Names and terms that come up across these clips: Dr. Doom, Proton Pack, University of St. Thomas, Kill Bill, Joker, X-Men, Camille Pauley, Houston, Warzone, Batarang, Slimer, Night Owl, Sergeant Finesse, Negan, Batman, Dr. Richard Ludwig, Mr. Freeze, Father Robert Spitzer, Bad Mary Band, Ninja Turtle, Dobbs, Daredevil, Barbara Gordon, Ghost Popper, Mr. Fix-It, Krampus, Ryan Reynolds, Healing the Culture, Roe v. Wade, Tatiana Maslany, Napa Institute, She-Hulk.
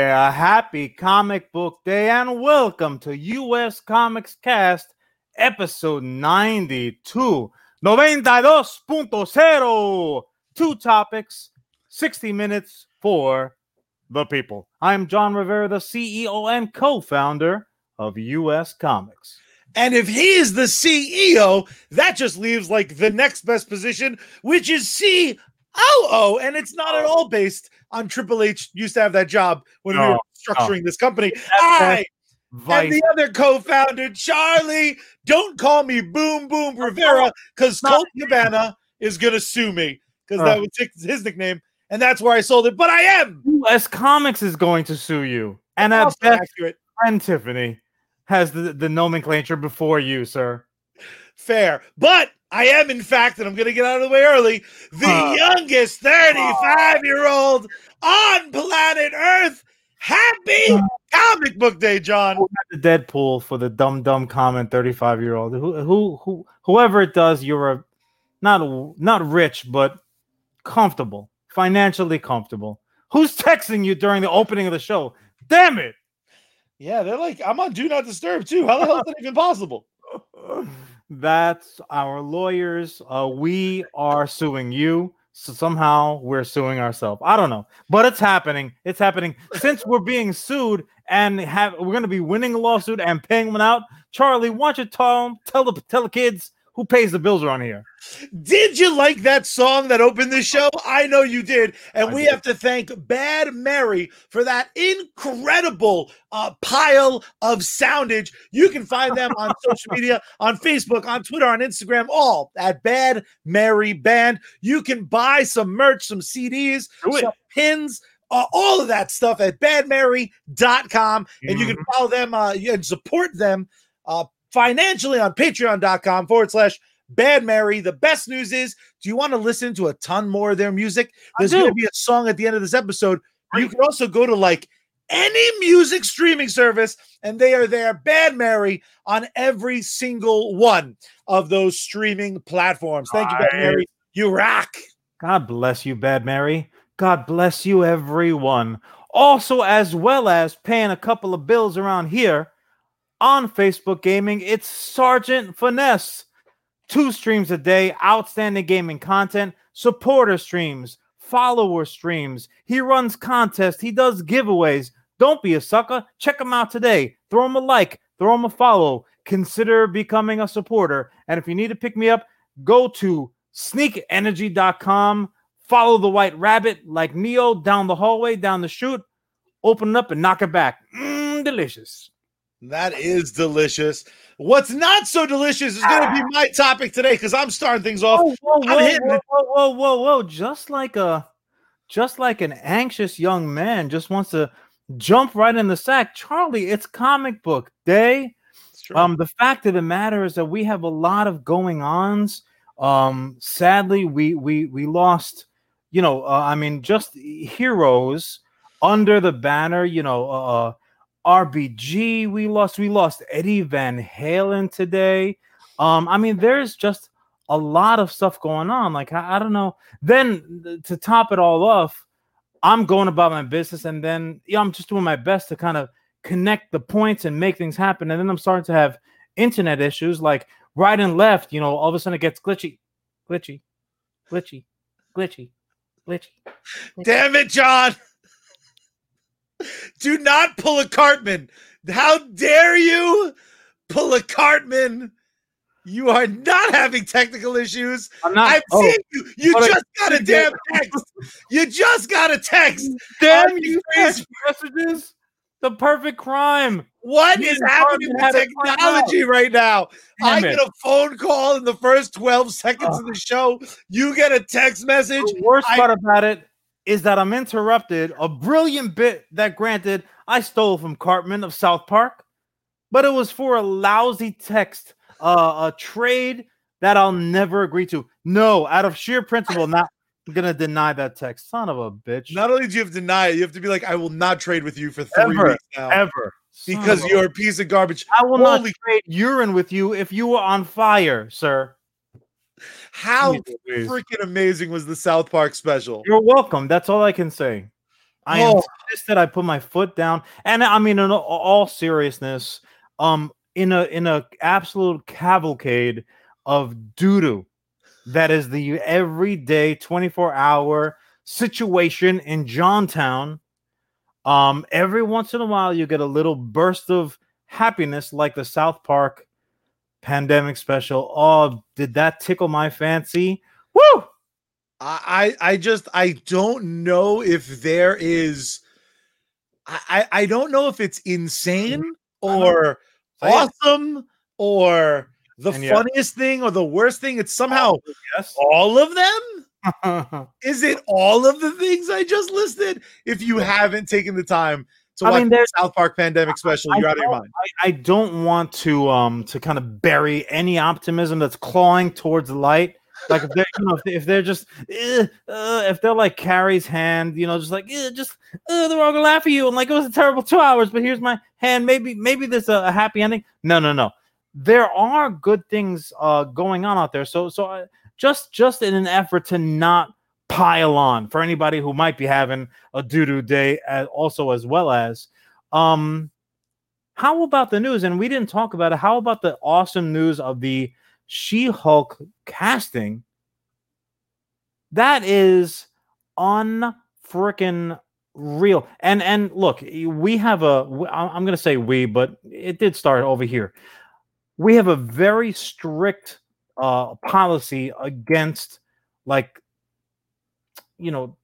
Yeah, happy comic book day and welcome to U.S. Comics Cast episode 92. 92.0. 2 topics, 60 minutes for the people. I'm John Rivera, the CEO and co-founder of U.S. Comics. And if he is the CEO, that just leaves like the next best position, which is COO. And it's not at all based on Triple H used to have that job when we were structuring this company. And the other co-founder, Charlie, don't call me Boom Boom Rivera, because Colt Cabana is going to sue me, because that was his nickname, and that's where I sold it. But I am. U.S. Comics is going to sue you. And that's accurate. And Tiffany has the nomenclature before you, sir. Fair. But I am, in fact, and I'm going to get out of the way early, the youngest 35-year-old on planet Earth. Happy comic book day, John. The Deadpool for the dumb comment 35-year-old. Whoever it does, you're not rich, but comfortable, financially comfortable. Who's texting you during the opening of the show? Damn it. Yeah, they're like, I'm on Do Not Disturb, too. How the hell is that even possible? That's our lawyers. We are suing you. So somehow we're suing ourselves. I don't know, but it's happening. It's happening. Since we're being sued and we're going to be winning a lawsuit and paying one out, Charlie, why don't you tell the kids who pays the bills around here? Did you like that song that opened the show? I know you did. And we have to thank Bad Mary for that incredible pile of soundage. You can find them on social media, on Facebook, on Twitter, on Instagram, all at Bad Mary Band. You can buy some merch, some CDs, some pins, all of that stuff at badmary.com. And you can follow them and support them financially on patreon.com/Bad Mary. The best news is, do you want to listen to a ton more of their music? There's going to be a song at the end of this episode. You can also go to like any music streaming service, and they are there, Bad Mary, on every single one of those streaming platforms. Thank you, Bad Mary. You rock. God bless you, Bad Mary. God bless you, everyone. Also, as well as paying a couple of bills around here on Facebook Gaming, it's Sergeant Finesse. 2 streams a day, outstanding gaming content, supporter streams, follower streams. He runs contests. He does giveaways. Don't be a sucker. Check him out today. Throw him a like. Throw him a follow. Consider becoming a supporter. And if you need to pick me up, go to sneakenergy.com. Follow the white rabbit like Neo down the hallway, down the chute. Open it up and knock it back. Delicious. That is delicious. What's not so delicious is going to be my topic today, because I'm starting things off. Whoa! Just like an anxious young man just wants to jump right in the sack. Charlie, it's comic book day. The fact of the matter is that we have a lot of going ons. Sadly, we lost. You know, just heroes under the banner. You know, RBG, we lost Eddie Van Halen today. There's just a lot of stuff going on. Like, I don't know. Then to top it all off, I'm going about my business, and then I'm just doing my best to kind of connect the points and make things happen. And then I'm starting to have internet issues, like right and left. You know, all of a sudden it gets glitchy. Damn it, John. Do not pull a Cartman. How dare you pull a Cartman? You are not having technical issues. I've seen you. You just got a text. Damn you, text messages. The perfect crime. What is happening with technology right now? I get a phone call in the first 12 seconds of the show. You get a text message. The worst part about it is that I'm interrupted a brilliant bit that, granted, I stole from Cartman of South Park, but it was for a lousy text, a trade that I'll never agree to. No, out of sheer principle, not going to deny that text. Son of a bitch. Not only do you have to deny it, you have to be like, I will not trade with you for 3 weeks now. Ever. Because you're a piece of garbage. I will not trade urine with you if you were on fire, sir. How freaking amazing was the South Park special? You're welcome. That's all I can say. I am insisted I put my foot down. And I mean, in all seriousness, in a absolute cavalcade of doo-doo that is the everyday 24-hour situation in Johntown, every once in a while you get a little burst of happiness like the South Park pandemic special. Oh, did that tickle my fancy? Woo! I don't know if there is, I don't know if it's insane or awesome or the funniest thing or the worst thing. It's somehow all of them. Is it all of the things I just listed? If you haven't taken the time to watch the South Park pandemic special, you're out of your mind. I don't want to kind of bury any optimism that's clawing towards light. Like if they're, if they're just if they're like Carrie's hand, just like they're all gonna laugh at you and like it was a terrible 2 hours, but here's my hand. Maybe there's a happy ending. No. There are good things going on out there. So just in an effort to not pile on for anybody who might be having a doo-doo day, as well as how about the news? And we didn't talk about it. How about the awesome news of the She-Hulk casting? That is unfreaking real. And look, we have I'm going to say we, but it did start over here. We have a very strict policy against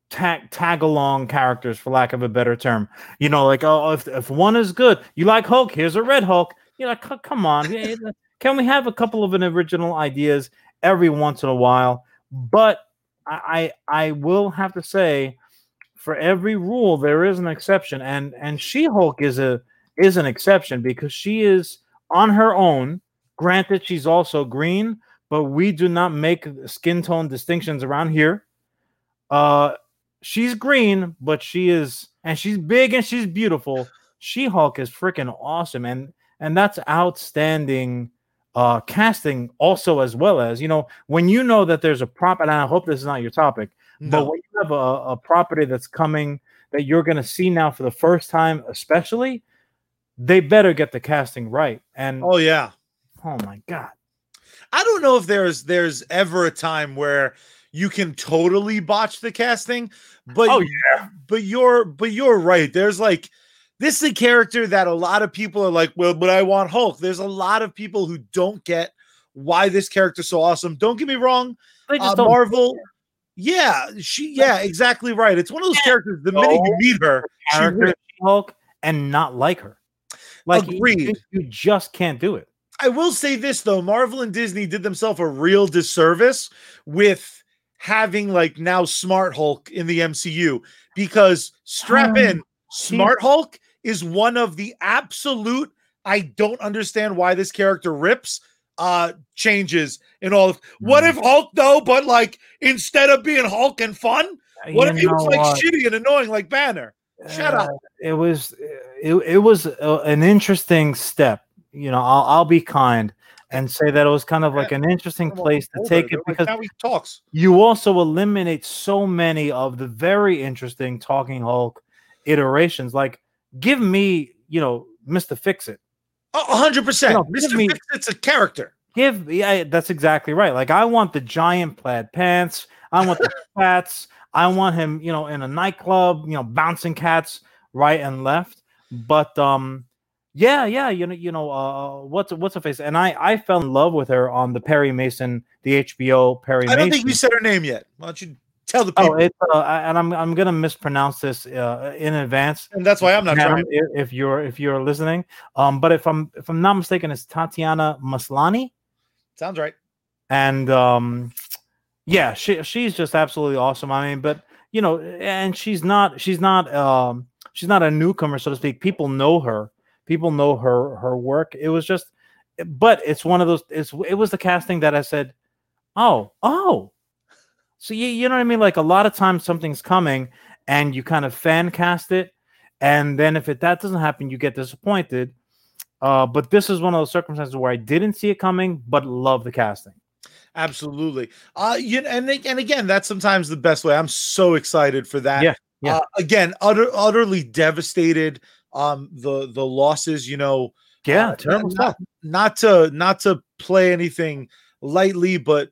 tag-along characters, for lack of a better term. If one is good, you like Hulk, here's a Red Hulk. You're like, come on. Can we have a couple of original ideas every once in a while? But I will have to say, for every rule there is an exception, and She-Hulk is an exception because she is on her own. Granted, she's also green, but we do not make skin tone distinctions around here. She's green, but she's big and she's beautiful. She-Hulk is freaking awesome, and that's outstanding. Casting also, as well as, when you know that there's a prop, and I hope this is not your topic, but when you have a property that's coming that you're going to see now for the first time, especially, they better get the casting right. And oh my God, I don't know if there's ever a time where you can totally botch the casting, but you're right. There's this is a character that a lot of people are like, well, but I want Hulk. There's a lot of people who don't get why this character's so awesome. Don't get me wrong. Marvel. Yeah, exactly right. It's one of those characters. The minute you meet her, Hulk, and not like her. Agreed. You just can't do it. I will say this, though. Marvel and Disney did themselves a real disservice with having now Smart Hulk in the MCU, because strap in, Smart Hulk is one of the absolute, I don't understand why this character rips, changes in all of. What if Hulk, though, but instead of being Hulk and fun, what if he was shitty and annoying like Banner? Shut up. It was an interesting step. I'll be kind and say that it was kind of an interesting place to take it, because now he talks. You also eliminate so many of the very interesting talking Hulk iterations. Give me, Mr. Fix-It. 100%. Mr. Fix-It's a character. That's exactly right. I want the giant plaid pants. I want the flats. I want him, in a nightclub, bouncing cats right and left. But what's her face? And I fell in love with her on the Perry Mason, the HBO Perry Mason. I don't think you said her name yet. Why don't you? Tell the people. And I'm gonna mispronounce this in advance, and that's why I'm not trying. If you're listening, but if I'm not mistaken, it's Tatiana Maslany. Sounds right. And she's just absolutely awesome. I mean, but and she's not a newcomer, so to speak. People know her work. It was just, but it's one of those. It was the casting that I said, oh. So you know what I mean? A lot of times something's coming and you kind of fan cast it. And then if that doesn't happen, you get disappointed. But this is one of those circumstances where I didn't see it coming, but love the casting. Absolutely. And again, that's sometimes the best way. I'm so excited for that. Yeah. Yeah. Again, utterly devastated. The losses, you know. Yeah, terrible stuff. Not to play anything lightly, but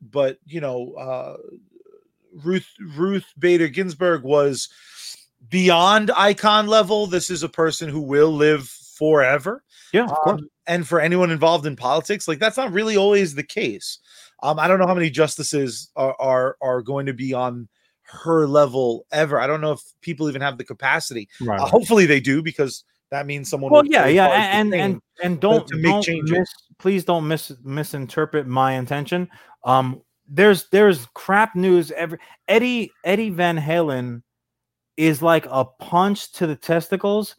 you know, Ruth Bader Ginsburg was beyond icon level. This is a person who will live forever. Yeah, of course. And for anyone involved in politics, like, that's not really always the case. I don't know how many justices are going to be on her level ever. I don't know if people even have the capacity. Right. Hopefully they do, because that means someone. Well, yeah, and don't changes. Please don't misinterpret my intention. There's crap news every. Eddie Van Halen is like a punch to the testicles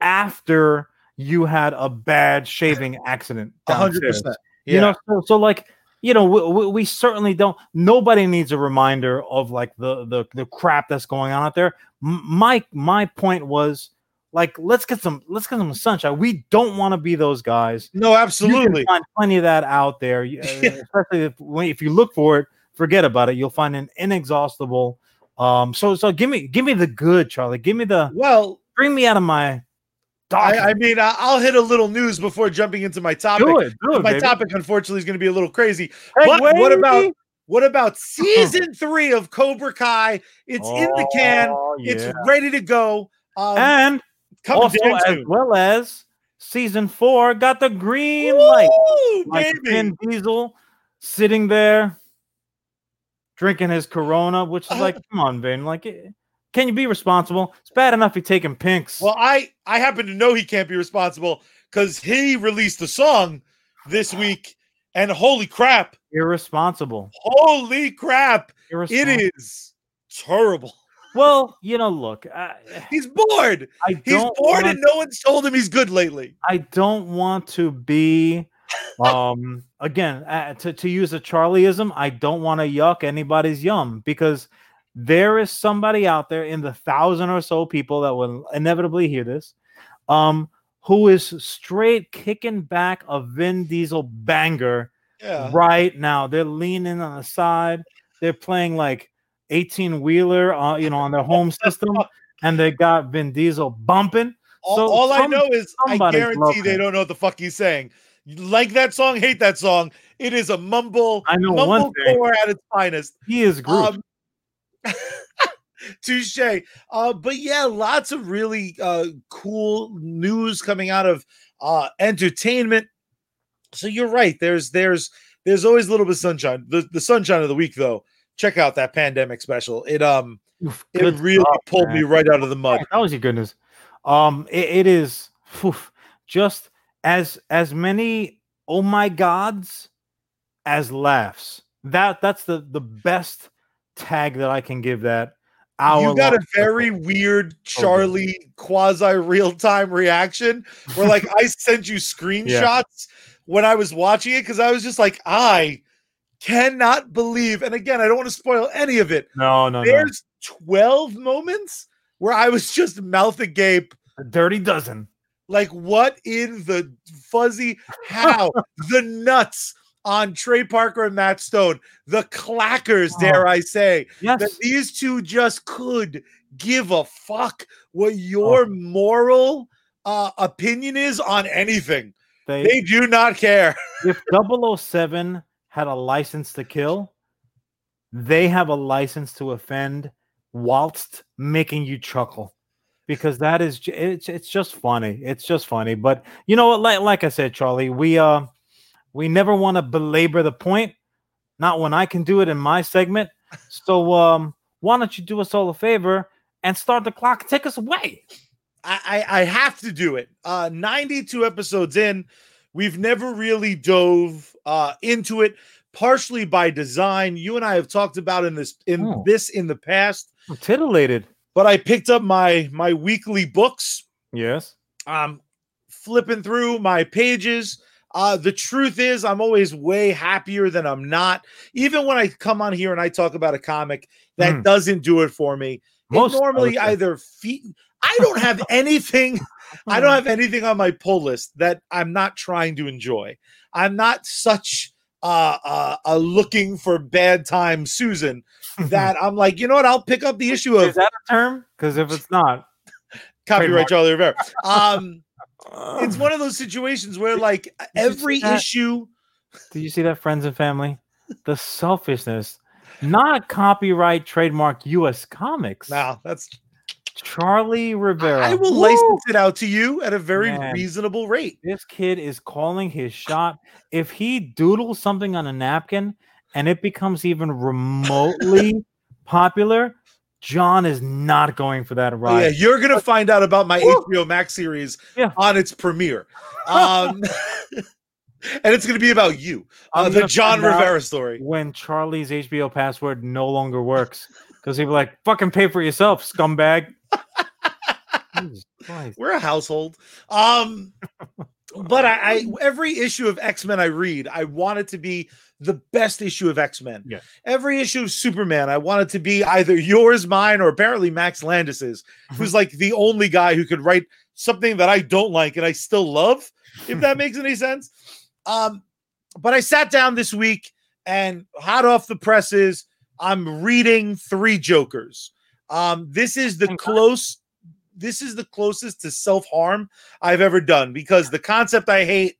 after you had a bad shaving accident. 100%. Yeah. You know, so like, you know, we certainly don't. Nobody needs a reminder of like the crap that's going on out there. My point was, like, let's get some sunshine. We don't want to be those guys. No, absolutely. You can find plenty of that out there, especially if you look for it. Forget about it. You'll find an inexhaustible. So give me the good, Charlie. Give me the Bring me out of my. I mean, I'll hit a little news before jumping into my topic. Do it, my baby. Topic, unfortunately, is going to be a little crazy. Hey, but wait. What about season 3 of Cobra Kai? It's in the can. Yeah. It's ready to go. And also, as well as season 4 got the green light. Like Vin Diesel sitting there drinking his Corona, which is like, come on, Vin, like. Can you be responsible? It's bad enough you're taking pinks. Well, I happen to know he can't be responsible because he released a song this week, and holy crap. Irresponsible. Holy crap. Irresponsible. It is terrible. Well, you know, look. He's bored. And no one's told him he's good lately. I don't want to be, again, to use a Charlieism, I don't want to yuck anybody's yum, because there is somebody out there in the 1,000 or so people that will inevitably hear this, who is straight kicking back a Vin Diesel banger right now. They're leaning on the side. They're playing like 18-wheeler, you know, on their home system, and they got Vin Diesel bumping. All I know is I guarantee they don't know what the fuck he's saying. Like that song, hate that song. It is a mumblecore at its finest. He is groovy. Touche. But yeah, lots of really cool news coming out of entertainment. So you're right. There's always a little bit of sunshine. The sunshine of the week, though. Check out that pandemic special. It really pulled me right out of the mud. That was your goodness. It is just as many oh my gods as laughs. That's the best tag that I can give that hour. You got a very weird Charlie quasi real time reaction where, like, I sent you screenshots when I was watching it, because I was just like, I cannot believe. And again, I don't want to spoil any of it. No. There's 12 moments where I was just mouth agape. A dirty dozen. Like, what in the fuzzy? How? The nuts on Trey Parker and Matt Stone, the clackers, dare I say, that these two just could give a fuck what your moral opinion is on anything. They do not care. If 007 had a license to kill, they have a license to offend whilst making you chuckle. Because that is, it's just funny. It's just funny. But you know what? Like I said, Charlie, we never want to belabor the point, not when I can do it in my segment. So why don't you do us all a favor and start the clock and take us away? I have to do it. 92 episodes in, we've never really dove into it, partially by design. You and I have talked about this in the past. I'm titillated. But I picked up my weekly books. Yes. Flipping through my pages. The truth is, I'm always way happier than I'm not. Even when I come on here and I talk about a comic, that doesn't do it for me. Most normally either feet. I don't have anything. I don't have anything on my pull list that I'm not trying to enjoy. I'm not such looking for bad time Susan, that I'm like, you know what? I'll pick up the issue of. Is that a term? Because if it's not, copyright Charlie Rivera. It's one of those situations where, like, every issue. Did you see that, Friends and Family? The selfishness, not copyright, trademark, U.S. Comics. No, that's Charlie Rivera. I will license it out to you at a very reasonable rate. This kid is calling his shot. If he doodles something on a napkin and it becomes even remotely popular, John is not going for that ride. Yeah, you're going to find out about my HBO Max series on its premiere. And it's going to be about you. The John Rivera story. When Charlie's HBO password no longer works. Because he'd be like, fucking pay for yourself, scumbag. We're a household. But I every issue of X-Men I read, I want it to be the best issue of X-Men. Yeah. Every issue of Superman, I want it to be either yours, mine, or apparently Max Landis's, who's like the only guy who could write something that I don't like and I still love, if that makes any sense. But I sat down this week and hot off the presses, I'm reading 3 Jokers. This is the closest to self-harm I've ever done because the concept I hate,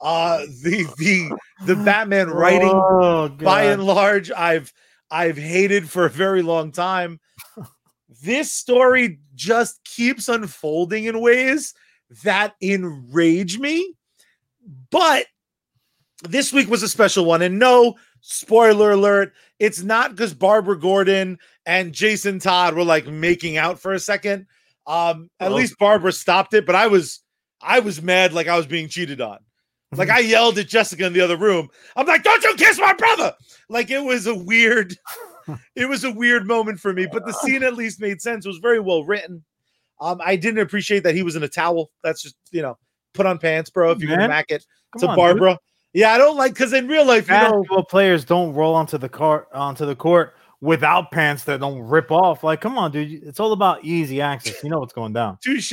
the Batman writing by and large, I've hated for a very long time. This story just keeps unfolding in ways that enrage me. But this week was a special one, and no, spoiler alert, it's not because Barbara Gordon and Jason Todd were like making out for a second. At least Barbara stopped it, but I was mad like I was being cheated on. Like I yelled at Jessica in the other room. I'm like, don't you kiss my brother! Like it was a weird moment for me, but the scene at least made sense. It was very well written. I didn't appreciate that he was in a towel. That's just, put on pants, bro, if you're going to mack it to Barbara. Dude. Yeah, I don't like because in real life, basketball players don't roll onto the court without pants that don't rip off. Like, come on, dude, it's all about easy access. You know what's going down. Touche.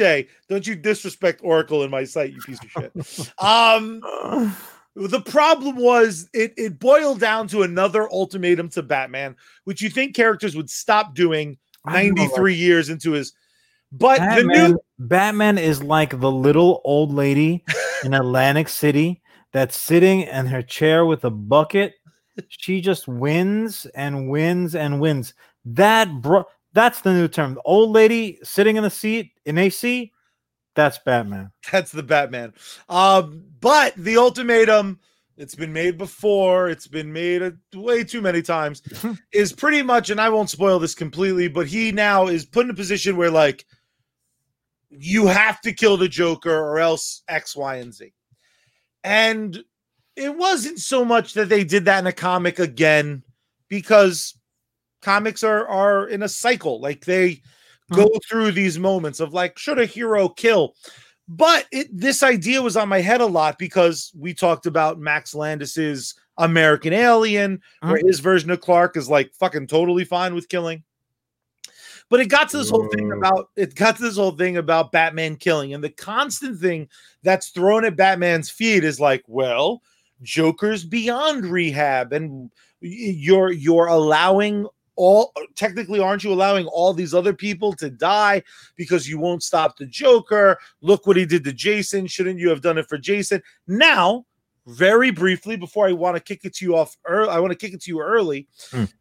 Don't you disrespect Oracle in my sight, you piece of shit. The problem was it boiled down to another ultimatum to Batman, which you think characters would stop doing 93 years into his. But Batman is like the little old lady in Atlantic City. That's sitting in her chair with a bucket. She just wins and wins and wins. That's the new term. The old lady sitting in a seat in AC. That's Batman. That's the Batman. But the ultimatum, it's been made before. It's been made way too many times. Is pretty much, and I won't spoil this completely, but he now is put in a position where like you have to kill the Joker or else X, Y, and Z. And it wasn't so much that they did that in a comic again, because comics are in a cycle. Like they go through these moments of like, should a hero kill? But this idea was on my head a lot because we talked about Max Landis's American Alien, where his version of Clark is like fucking totally fine with killing. But it got to this whole thing about Batman killing, and the constant thing that's thrown at Batman's feet is like, well, Joker's beyond rehab, and you're allowing technically, aren't you allowing all these other people to die because you won't stop the Joker? Look what he did to Jason. Shouldn't you have done it for Jason? Now, very briefly, before I want to kick it to you early. Mm.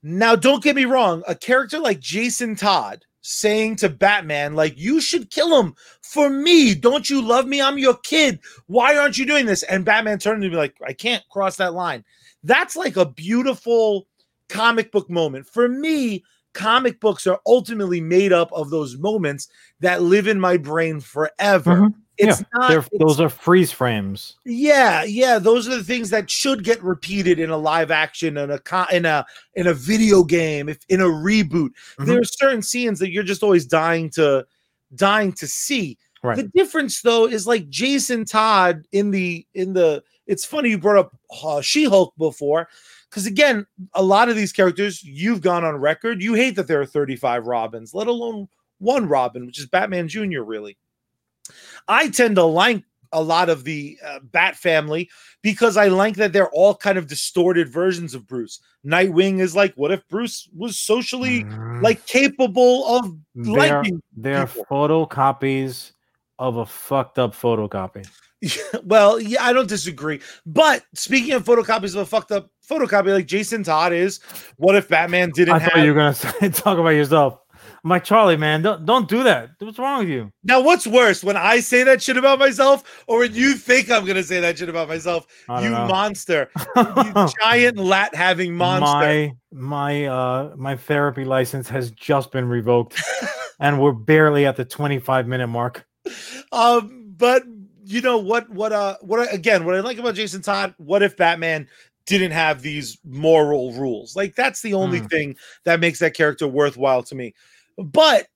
Now, don't get me wrong. A character like Jason Todd saying to Batman, like, you should kill him for me. Don't you love me? I'm your kid. Why aren't you doing this? And Batman turned to me like, I can't cross that line. That's like a beautiful comic book moment. For me, comic books are ultimately made up of those moments that live in my brain forever. Mm-hmm. It's those are freeze frames. Yeah, those are the things that should get repeated in a live action and in a video game, if in a reboot. Mm-hmm. There are certain scenes that you're just always dying to see. Right. The difference though is like Jason Todd in the. It's funny you brought up She-Hulk before, because again, a lot of these characters you've gone on record. You hate that there are 35 Robins, let alone one Robin, which is Batman Jr. Really. I tend to like a lot of the Bat family, because I like that they're all kind of distorted versions of Bruce. Nightwing is like, what if Bruce was socially like capable of liking? They're photocopies of a fucked up photocopy. Well, yeah, I don't disagree. But speaking of photocopies of a fucked up photocopy, like Jason Todd is, what if Batman didn't have... I thought you were going to talk about yourself. I'm like, Charlie, man, don't do that. What's wrong with you? Now, what's worse, when I say that shit about myself, or when you think I'm going to say that shit about myself? You know. Monster. You giant lat-having monster. My therapy license has just been revoked, and we're barely at the 25-minute mark. But you know what I like about Jason Todd, what if Batman didn't have these moral rules? Like, that's the only thing that makes that character worthwhile to me. But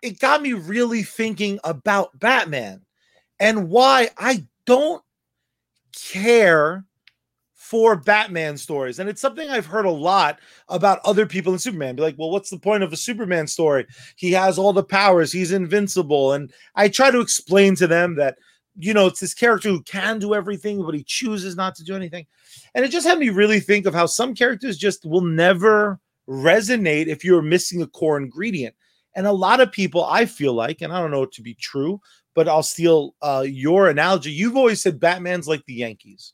it got me really thinking about Batman and why I don't care for Batman stories. And it's something I've heard a lot about other people in Superman. Be like, well, what's the point of a Superman story? He has all the powers. He's invincible. And I try to explain to them that, you know, it's this character who can do everything, but he chooses not to do anything. And it just had me really think of how some characters just will never resonate if you're missing a core ingredient. And a lot of people, I feel like, and I don't know it to be true, but I'll steal your analogy. You've always said Batman's like the Yankees.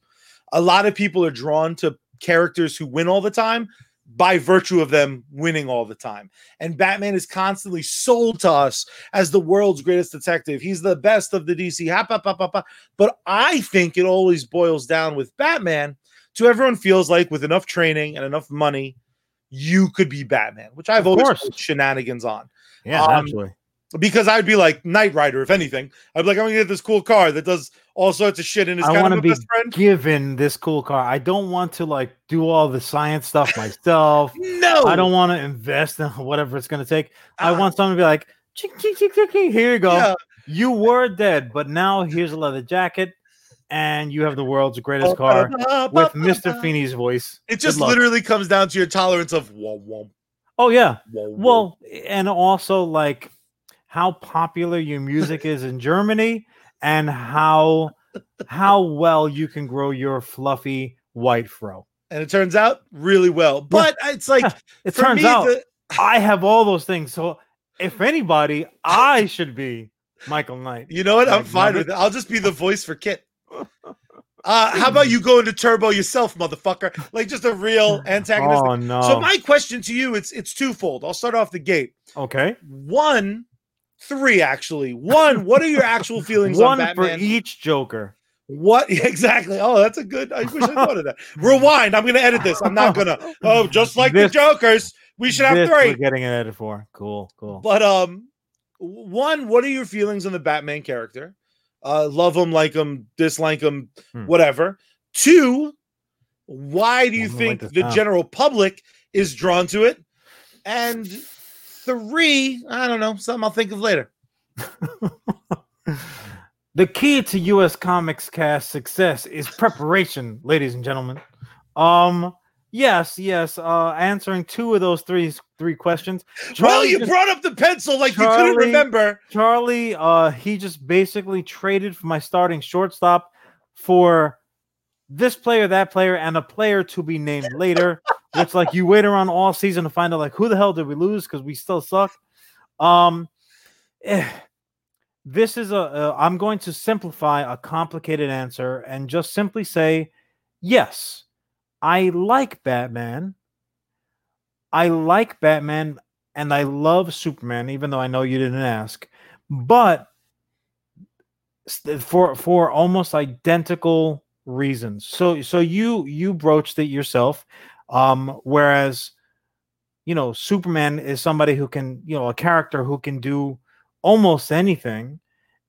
A lot of people are drawn to characters who win all the time by virtue of them winning all the time. And Batman is constantly sold to us as the world's greatest detective. He's the best of the DC. Hop, hop, hop, hop, hop. But I think it always boils down with Batman to everyone feels like with enough training and enough money, you could be Batman, which I've always put shenanigans on. Yeah, absolutely. Because I'd be like Knight Rider, if anything. I'd be like, I'm going to get this cool car that does all sorts of shit and is kind of my best friend. I want to be given this cool car. I don't want to like do all the science stuff myself. No. I don't want to invest in whatever it's going to take. I want someone to be like, chick, chick, chick, chick, here you go. Yeah. You were dead, but now here's a leather jacket. And you have the world's greatest car with Mr. Feeney's voice. It just literally comes down to your tolerance of womp womp. Oh, yeah. Womp, well, womp. And also like how popular your music is in Germany and how well you can grow your fluffy white fro. And it turns out really well. But it's like, it turns out I have all those things. So if anybody, I should be Michael Knight. You know what? I'm fine with it. I'll just be the voice for Kit. How about you go into turbo yourself, motherfucker? Like just a real antagonist. Oh, no. So my question to you, it's twofold. I'll start off the gate. Okay. One, what are your actual feelings on Batman? One for each Joker. What exactly? Oh, that's a good. I wish I thought of that. Rewind. I'm gonna edit this. I'm not gonna. Oh, just like the Jokers, we should have three. We're getting an edit for. Cool. But one, what are your feelings on the Batman character? Love him, like him, dislike him, whatever. Two, why do you think the general public is drawn to it? And three, I don't know, something I'll think of later. The key to U.S. Comics Cast success is preparation, ladies and gentlemen. Yes. Answering two of those three questions. You brought up the pencil like Charlie, you couldn't remember. Charlie, he just basically traded for my starting shortstop for this player, that player, and a player to be named later. Which, like, you wait around all season to find out, like, who the hell did we lose? Because we still suck. This is I'm going to simplify a complicated answer and just simply say yes. I like Batman. And I love Superman, even though I know you didn't ask. But for almost identical reasons. So you broached it yourself. Whereas, you know, Superman is somebody who can, you know, a character who can do almost anything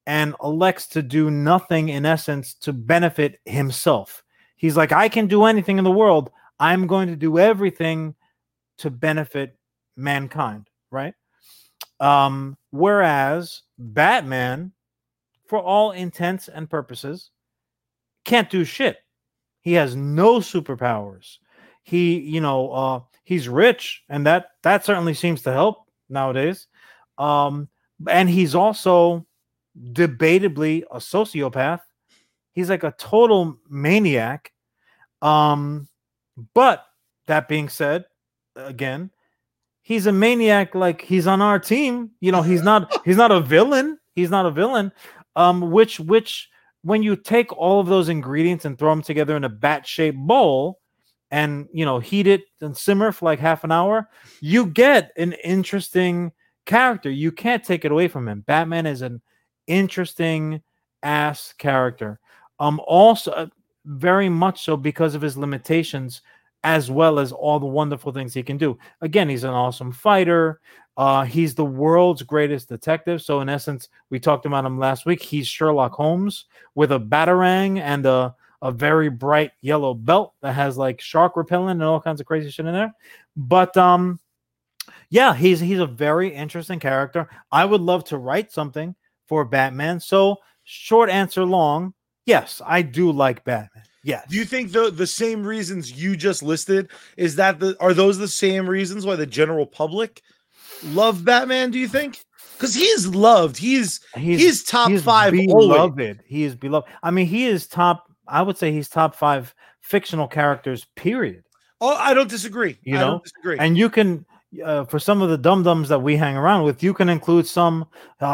and elects to do nothing in essence to benefit himself. He's like, I can do anything in the world. I'm going to do everything to benefit mankind, right? Whereas Batman, for all intents and purposes, can't do shit. He has no superpowers. He, you know, he's rich, and that certainly seems to help nowadays. And he's also debatably a sociopath. He's like a total maniac. But that being said, again, he's a maniac. Like, he's on our team. You know, he's not a villain. He's not a villain. Which when you take all of those ingredients and throw them together in a bat-shaped bowl and, you know, heat it and simmer for like half an hour, you get an interesting character. You can't take it away from him. Batman is an interesting ass character. Also very much so because of his limitations, as well as all the wonderful things he can do. Again, he's an awesome fighter. He's the world's greatest detective. So in essence, we talked about him last week. He's Sherlock Holmes with a batarang and a very bright yellow belt that has like shark repellent and all kinds of crazy shit in there. But yeah, he's a very interesting character. I would love to write something for Batman. So short answer long, yes, I do like Batman. Yes. Do you think the same reasons you just listed is that are those the same reasons why the general public love Batman, do you think? Because he is loved. He's top five. Beloved. He is beloved. I mean, he is top. I would say he's top five fictional characters, period. Oh, I don't disagree. I don't disagree. And you can, for some of the dum-dums that we hang around with, you can include some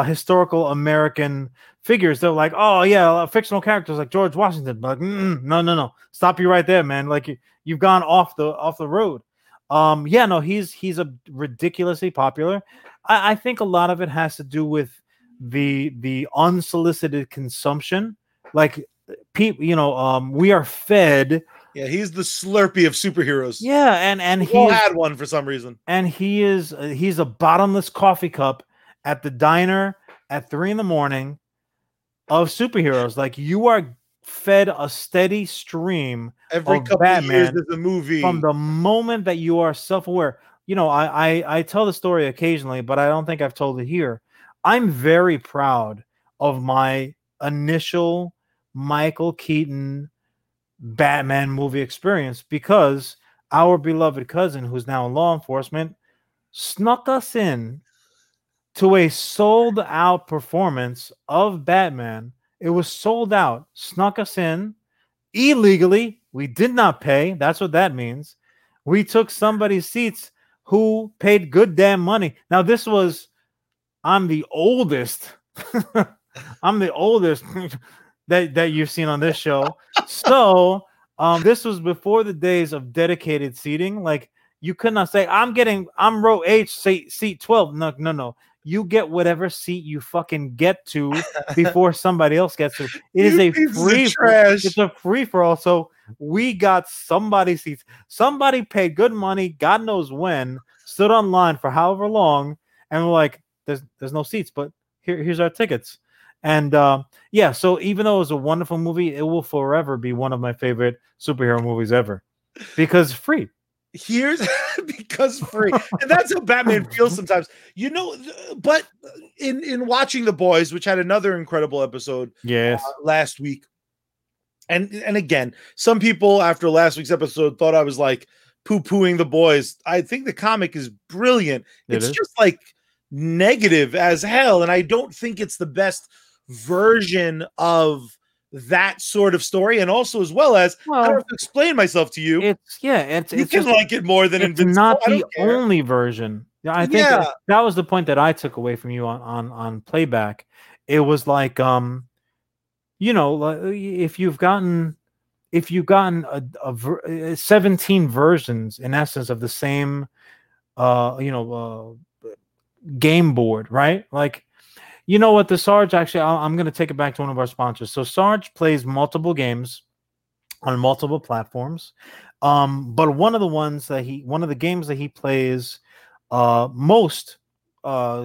historical American figures. They're like, oh, yeah, fictional characters like George Washington. But like, no. Stop you right there, man. Like, you've gone off the road. Yeah, no, he's a ridiculously popular. I think a lot of it has to do with the unsolicited consumption. Like, people, you know, we are fed. Yeah, he's the Slurpee of superheroes. Yeah, and he had one for some reason. And he's a bottomless coffee cup at the diner at 3 a.m. of superheroes. Like, you are fed a steady stream every couple of years. There's a movie from the moment that you are self-aware. You know, I tell the story occasionally, but I don't think I've told it here. I'm very proud of my initial Michael Keaton Batman movie experience, because our beloved cousin, who's now in law enforcement, snuck us in to a sold out performance of Batman. It was sold out, snuck us in illegally. We did not pay. That's what that means. We took somebody's seats who paid good damn money. Now, this was, I'm the oldest that you've seen on this show. So this was before the days of dedicated seating. Like, you could not say, I'm row H, seat 12. No. You get whatever seat you fucking get to before somebody else gets to. It's a free for all. So we got somebody's seats. Somebody paid good money, God knows when, stood online for however long, and we're like, there's no seats, but here's our tickets. And yeah, so even though it was a wonderful movie, it will forever be one of my favorite superhero movies ever, because free. Because free. And that's how Batman feels sometimes, you know. But in watching The Boys, which had another incredible episode last week, and again, some people after last week's episode thought I was like poo-pooing The Boys. I think the comic is brilliant. It's just like negative as hell, and I don't think it's the best version of that sort of story. And also, as well, I don't have to explain myself to you. Like it more than it's not the only version. I think that was the point that I took away from you on playback. It was like, you know, if you've gotten a 17 versions in essence of the same, game board, right? Like, you know what, the Sarge, actually, I'm going to take it back to one of our sponsors. So Sarge plays multiple games on multiple platforms. But one of the games that he plays most,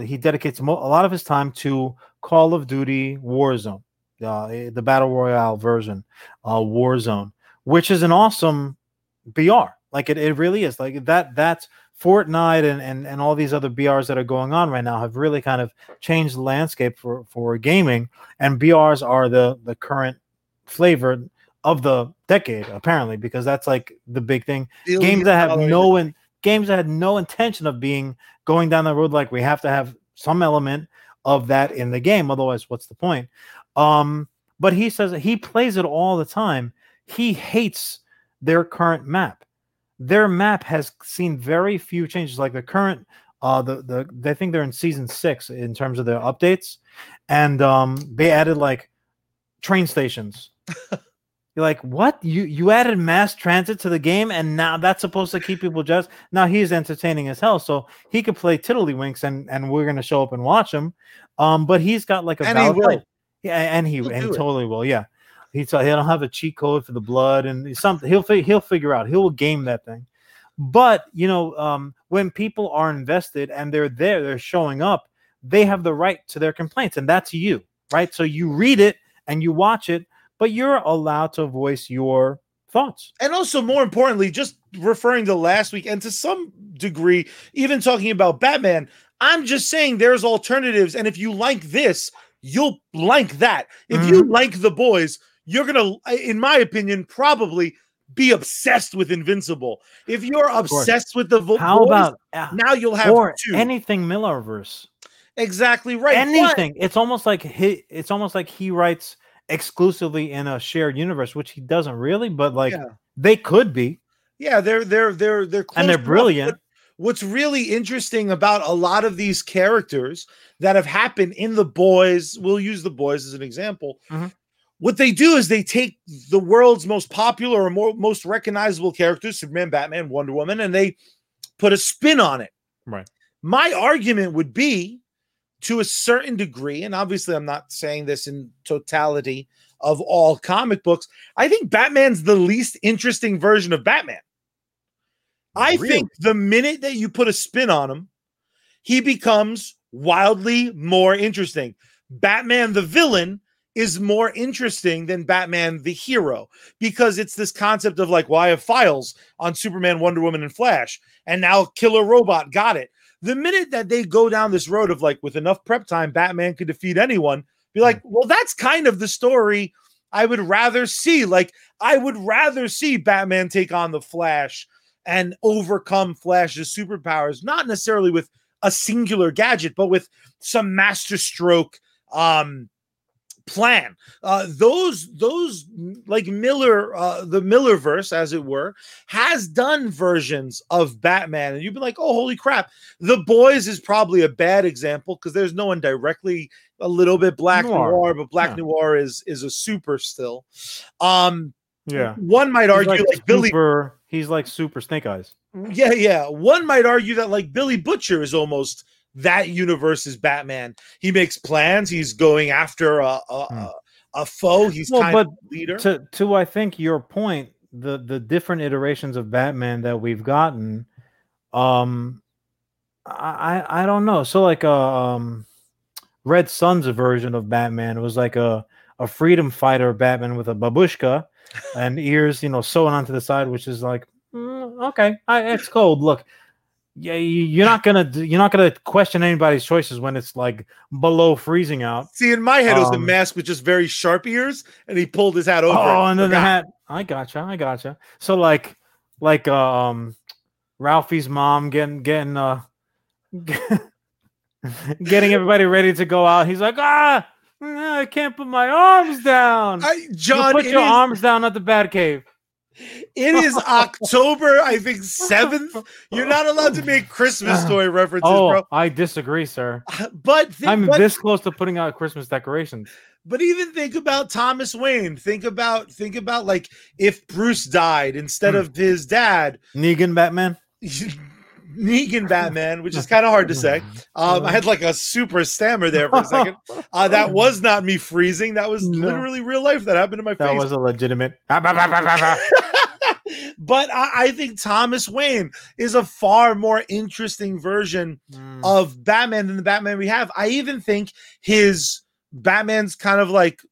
he dedicates a lot of his time to Call of Duty Warzone, the Battle Royale version, Warzone, which is an awesome BR. Like, it really is. Like, that's Fortnite and all these other BRs that are going on right now have really kind of changed the landscape for gaming, and BRs are the current flavor of the decade, apparently, because that's like the big thing. Games that had no intention of going down the road, like, we have to have some element of that in the game, otherwise what's the point? But he says he plays it all the time. He hates their current map. Their map has seen very few changes. Like the current, they think they're in season 6 in terms of their updates, and they added like train stations. You're like, what? You added mass transit to the game, and now that's supposed to keep people just. Now he's entertaining as hell, so he could play tiddlywinks, and we're gonna show up and watch him. But he's got like a valid point. Yeah, and he totally will. Yeah, he'll have a cheat code for the blood and something. He'll figure out. He'll game that thing. But you know, when people are invested and they're there, they're showing up. They have the right to their complaints, and that's you, right? So you read it and you watch it. But you're allowed to voice your thoughts. And also, more importantly, just referring to last week and to some degree, even talking about Batman, I'm just saying there's alternatives. And if you like this, you'll like that. If you like The Boys, you're going to, in my opinion, probably be obsessed with Invincible. If you're obsessed with The Boys, now you'll have two. Anything Millerverse. Exactly right. Anything. But it's almost like he writes exclusively in a shared universe, which he doesn't really, but like they could be. Yeah, they're close, and they're brilliant. What's really interesting about a lot of these characters that have happened in The Boys, we'll use The Boys as an example. Mm-hmm. What they do is they take the world's most popular or most recognizable characters, Superman, Batman, Wonder Woman, and they put a spin on it. Right. My argument would be, to a certain degree, and obviously I'm not saying this in totality of all comic books, I think Batman's the least interesting version of Batman. I think the minute that you put a spin on him, he becomes wildly more interesting. Batman the villain is more interesting than Batman the hero, because it's this concept of like, well, I have files on Superman, Wonder Woman, and Flash, and now Killer Robot got it. The minute that they go down this road of like, with enough prep time, Batman could defeat anyone, be like, well, that's kind of the story I would rather see. Like, I would rather see Batman take on the Flash and overcome Flash's superpowers, not necessarily with a singular gadget, but with some masterstroke plan. Those like Miller, the Millerverse, as it were, has done versions of Batman, and you've been like, oh, holy crap. The Boys is probably a bad example because there's no one directly, a little bit Black Noir, but Black Noir is a super still. One might argue like super, he's like super Snake Eyes. Yeah. One might argue that like Billy Butcher is almost that universe is Batman. He makes plans. He's going after a foe. He's kind of a leader. To I think your point, the different iterations of Batman that we've gotten, I don't know. So like Red Son's version of Batman was like a freedom fighter Batman with a babushka and ears, sewn onto the side, which is like okay, it's cold. Look. Yeah, you're not gonna question anybody's choices when it's like below freezing out. See, in my head, it was the mask with just very sharp ears, and he pulled his hat over. Oh, and then the hat. I gotcha. So like Ralphie's mom getting everybody ready to go out. He's like, I can't put my arms down. Arms down at the Batcave. It is October, I think 7th. You're not allowed to make Christmas Story references, bro. I disagree, sir. But I'm this close to putting out Christmas decorations. But even think about Thomas Wayne. Think about like if Bruce died instead of his dad. Negan Batman, which is kind of hard to say. I had like a super stammer there for a second. That was not me freezing. That was literally real life. That happened to my face. That was a legitimate. But I think Thomas Wayne is a far more interesting version of Batman than the Batman we have. I even think Batman's kind of like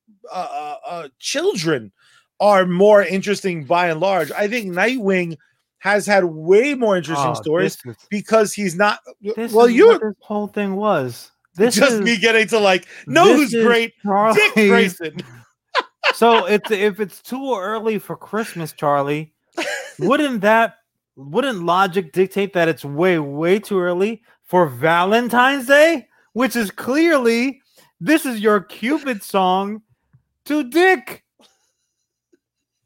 children are more interesting by and large. I think Nightwing has had way more interesting stories because he's not. Well, you. This whole thing was this just is, me getting to like know who's great, Charlie's. Dick Grayson. So if it's too early for Christmas, Charlie, wouldn't logic dictate that it's way too early for Valentine's Day, which is clearly this is your Cupid song to Dick.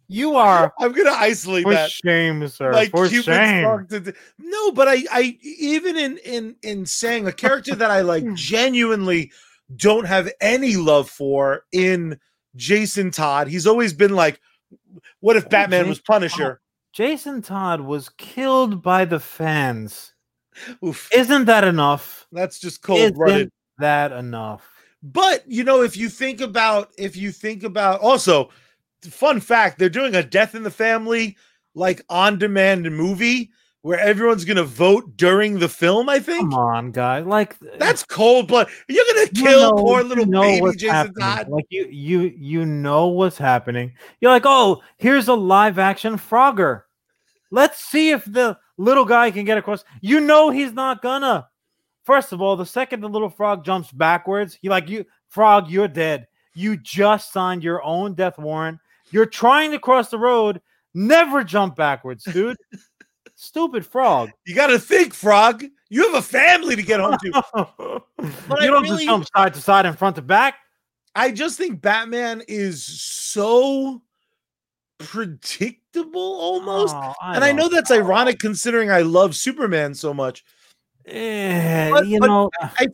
You are. I'm gonna isolate for that. Shame, sir. Like, for shame. No, but I even in saying a character that I like genuinely don't have any love for in Jason Todd. He's always been like, what if Batman was Punisher? Jason Todd was killed by the fans. Oof. Isn't that enough? That's just cold-blooded. That enough. But you know, if you think about also, fun fact, they're doing a Death in the Family like on-demand movie where everyone's gonna vote during the film. I think. Come on, guy. Like that's cold blood. You're gonna kill poor little baby Jason Todd. Like you know what's happening. You're like, oh, here's a live-action Frogger. Let's see if the little guy can get across. You know he's not gonna. First of all, the second the little frog jumps backwards, frog, you're dead. You just signed your own death warrant. You're trying to cross the road. Never jump backwards, dude. Stupid frog. You got to think, frog. You have a family to get home to. But you don't just jump side to side and front to back. I just think Batman is so predictable almost. Oh, I know that's ironic considering I love Superman so much. I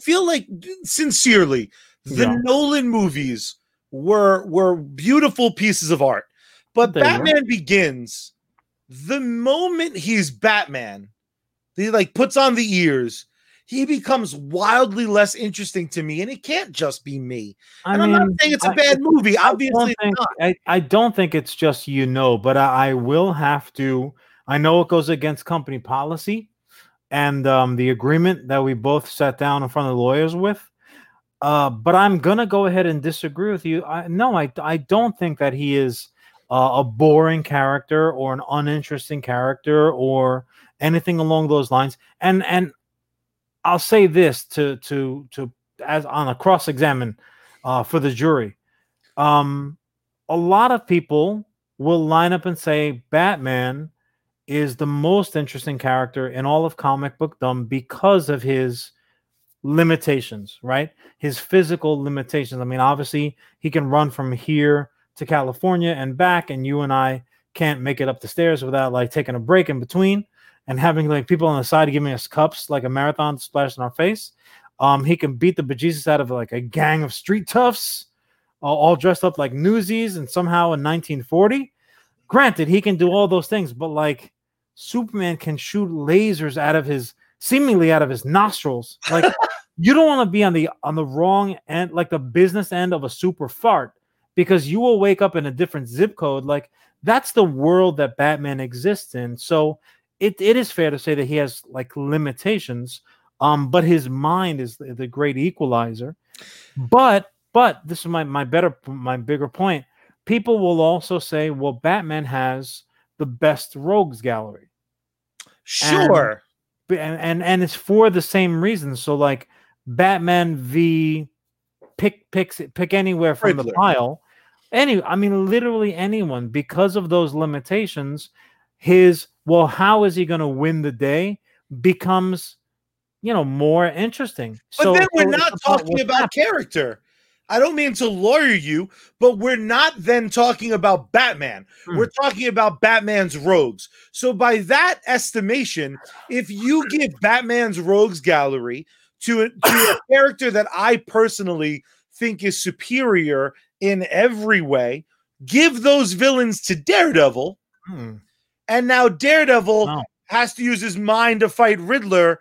feel like sincerely, Nolan movies were beautiful pieces of art, but Batman Begins, the moment he's Batman, he like puts on the ears, he becomes wildly less interesting to me, and it can't just be me. I mean, I'm not saying it's a bad movie. Obviously, not. I don't think it's just but I will have to. I know it goes against company policy. And the agreement that we both sat down in front of the lawyers with. But I'm going to go ahead and disagree with you. I don't think that he is a boring character or an uninteresting character or anything along those lines. And I'll say this to as on a cross-examine for the jury. A lot of people will line up and say Batman is the most interesting character in all of comic bookdom because of his limitations, right? His physical limitations. I mean, obviously, he can run from here to California and back, and you and I can't make it up the stairs without like taking a break in between and having like people on the side giving us cups like a marathon splashed in our face. He can beat the bejesus out of like a gang of street toughs, all dressed up like newsies, and somehow in 1940. Granted, he can do all those things, but like Superman can shoot lasers out of his nostrils. Like you don't want to be on the wrong end, like the business end of a super fart, because you will wake up in a different zip code. Like that's the world that Batman exists in. So it is fair to say that he has like limitations, but his mind is the great equalizer. But this is my bigger point. People will also say, well, Batman has the best rogues gallery. Sure. And it's for the same reason. So like Batman v pick anywhere from Riddler. The pile. Literally anyone, because of those limitations, how is he going to win the day becomes, more interesting. But so, then we're not talking about character. I don't mean to lawyer you, but we're not then talking about Batman. We're talking about Batman's rogues. So by that estimation, if you give Batman's rogues gallery to a character that I personally think is superior in every way, give those villains to Daredevil, and now Daredevil has to use his mind to fight Riddler.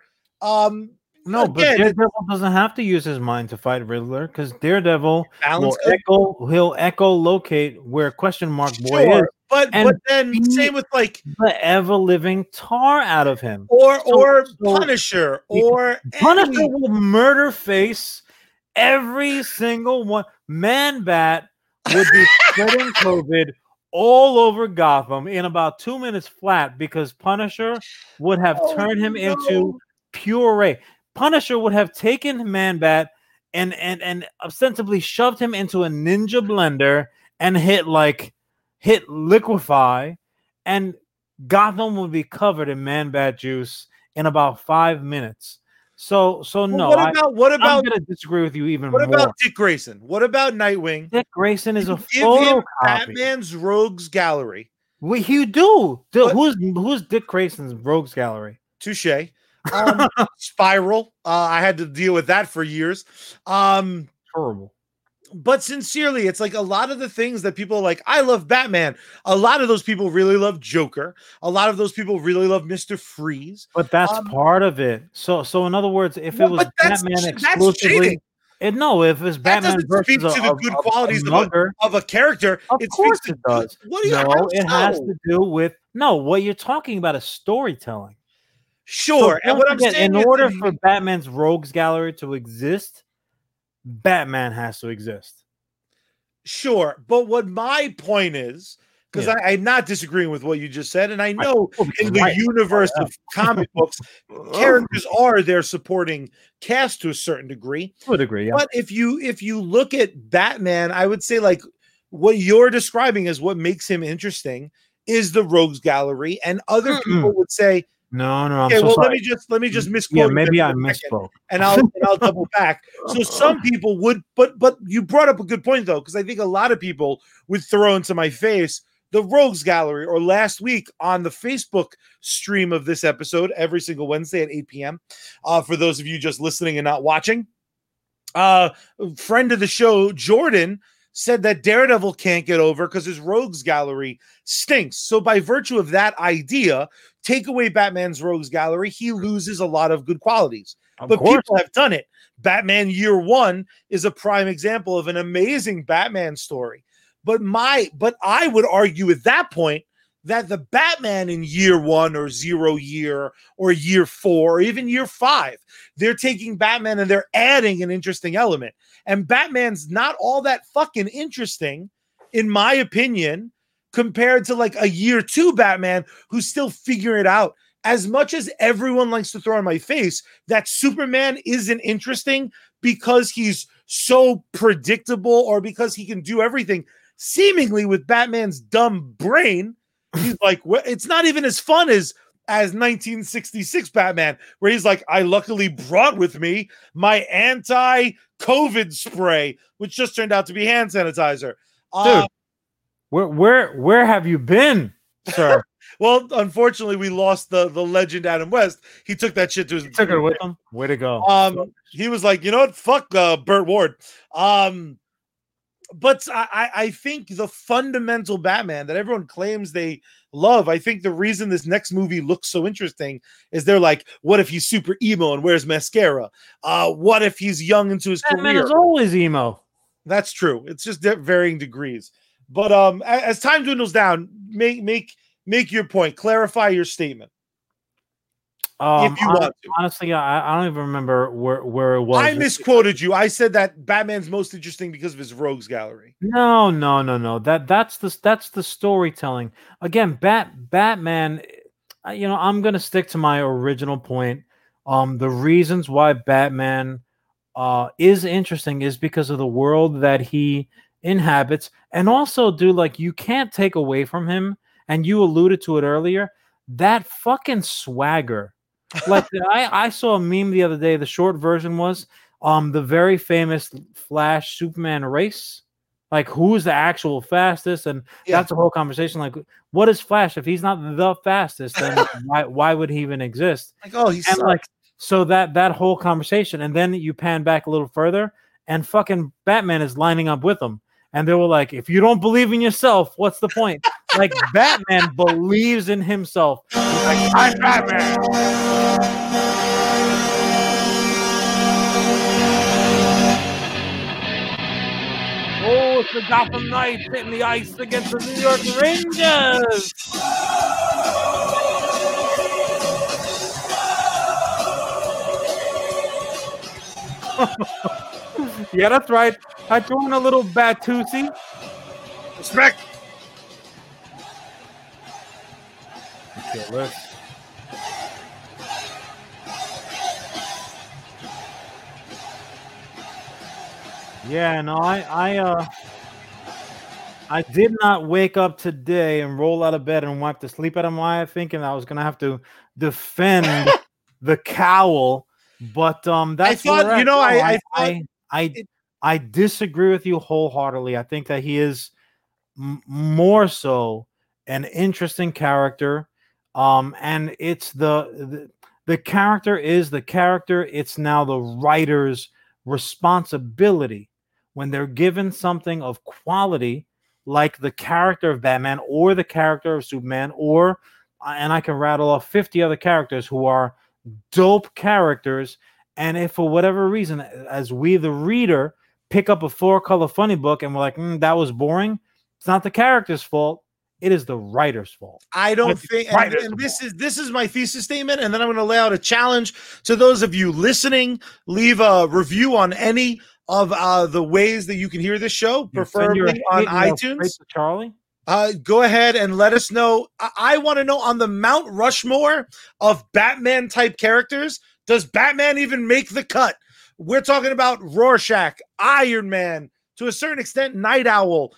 But Daredevil doesn't have to use his mind to fight Riddler, because Daredevil will echolocate where question mark boy is. But then same with like the ever-living tar out of him. Or Punisher. Punisher will murder face every single one. Man-Bat would be spreading COVID all over Gotham in about 2 minutes flat, because Punisher would have turned him into puree. Punisher would have taken Man-Bat and ostensibly shoved him into a ninja blender and hit liquefy, and Gotham would be covered in Man-Bat juice in about 5 minutes. So no. Well, what about? I'm going to disagree with you even more. What about Dick Grayson? What about Nightwing? Dick Grayson is a photocopy. Batman's Rogues Gallery. Well, you do. Who's Dick Grayson's Rogues Gallery? Touche. Spiral. I had to deal with that for years. Horrible. But sincerely, it's like a lot of the things that people are like, I love Batman. A lot of those people really love Joker. A lot of those people really love Mr. Freeze. But that's part of it. So in other words, if it was Batman exclusively, if it's Batman versus a good qualities of a character, of course it does. It has to do with what you're talking about is storytelling. Sure, so and what I'm saying, in order for Batman's Rogues Gallery to exist, Batman has to exist. Sure, but what my point is, because I'm not disagreeing with what you just said, and I know in the universe of comic books, characters are their supporting cast to a certain degree. To a degree, yeah. But if you look at Batman, I would say like what you're describing is what makes him interesting is the Rogues Gallery, and other people would say. Sorry. Let me just misquote. Yeah, maybe I misspoke, and I'll double back. So some people would, but you brought up a good point though, because I think a lot of people would throw into my face the Rogues Gallery. Or last week on the Facebook stream of this episode, every single Wednesday at 8 p.m. For those of you just listening and not watching, friend of the show Jordan said that Daredevil can't get over because his Rogues Gallery stinks. So by virtue of that idea, take away Batman's Rogues Gallery, he loses a lot of good qualities. Of course. People have done it. Batman Year One is a prime example of an amazing Batman story. But I would argue at that point that the Batman in Year One or 0 year or Year Four or even Year Five, they're taking Batman and they're adding an interesting element. And Batman's not all that fucking interesting, in my opinion, compared to like a Year Two Batman who's still figuring it out. As much as everyone likes to throw in my face that Superman isn't interesting because he's so predictable or because he can do everything, seemingly with Batman's dumb brain, he's like, it's not even as fun as 1966 Batman, where he's like, I luckily brought with me my anti-COVID spray, which just turned out to be hand sanitizer. Dude, where have you been, sir? Well, unfortunately, we lost the legend Adam West. He took that shit to his... He took it with him? Way to go. He was like, you know what? Fuck Burt Ward. But I think the fundamental Batman that everyone claims they love, I think the reason this next movie looks so interesting is they're like, what if he's super emo and wears mascara? What if he's young into his career? Batman is always emo. That's true. It's just varying degrees. But as time dwindles down, make your point. Clarify your statement. If you want to. Honestly, I don't even remember where it was. I misquoted you. I said that Batman's most interesting because of his Rogues Gallery. No. That's the storytelling. Again, Batman. You know, I'm gonna stick to my original point. The reasons why Batman is interesting is because of the world that he inhabits, and also, dude, like you can't take away from him. And you alluded to it earlier. That fucking swagger. Like I saw a meme the other day. The short version was the very famous Flash Superman race. Like who's the actual fastest? And that's a whole conversation. Like what is Flash if he's not the fastest? Then why would he even exist? Like he's like so that whole conversation. And then you pan back a little further, and fucking Batman is lining up with him. And they were like, if you don't believe in yourself, what's the point? Like Batman believes in himself. He's like, I'm Batman. Oh, it's the Gotham Knights hitting the ice against the New York Rangers. Yeah, that's right. I threw in a little Batusi. Respect. Yeah, no, I did not wake up today and roll out of bed and wipe the sleep out of my eye thinking I was gonna have to defend the cowl But that's I disagree with you wholeheartedly. I think that he is more so an interesting character, and it's the character is the character. It's now the writer's responsibility when they're given something of quality, like the character of Batman or the character of Superman, or, and I can rattle off 50 other characters who are dope characters. And if for whatever reason, as we, the reader, pick up a 4-color funny book and we're like, that was boring, it's not the character's fault. It is the writer's fault. I don't think, and this is my thesis statement, and then I'm going to lay out a challenge to those of you listening. Leave a review on any of the ways that you can hear this show, preferably on iTunes. Charlie, go ahead and let us know. I want to know, on the Mount Rushmore of Batman type characters, does Batman even make the cut? We're talking about Rorschach, Iron Man, to a certain extent, Night Owl.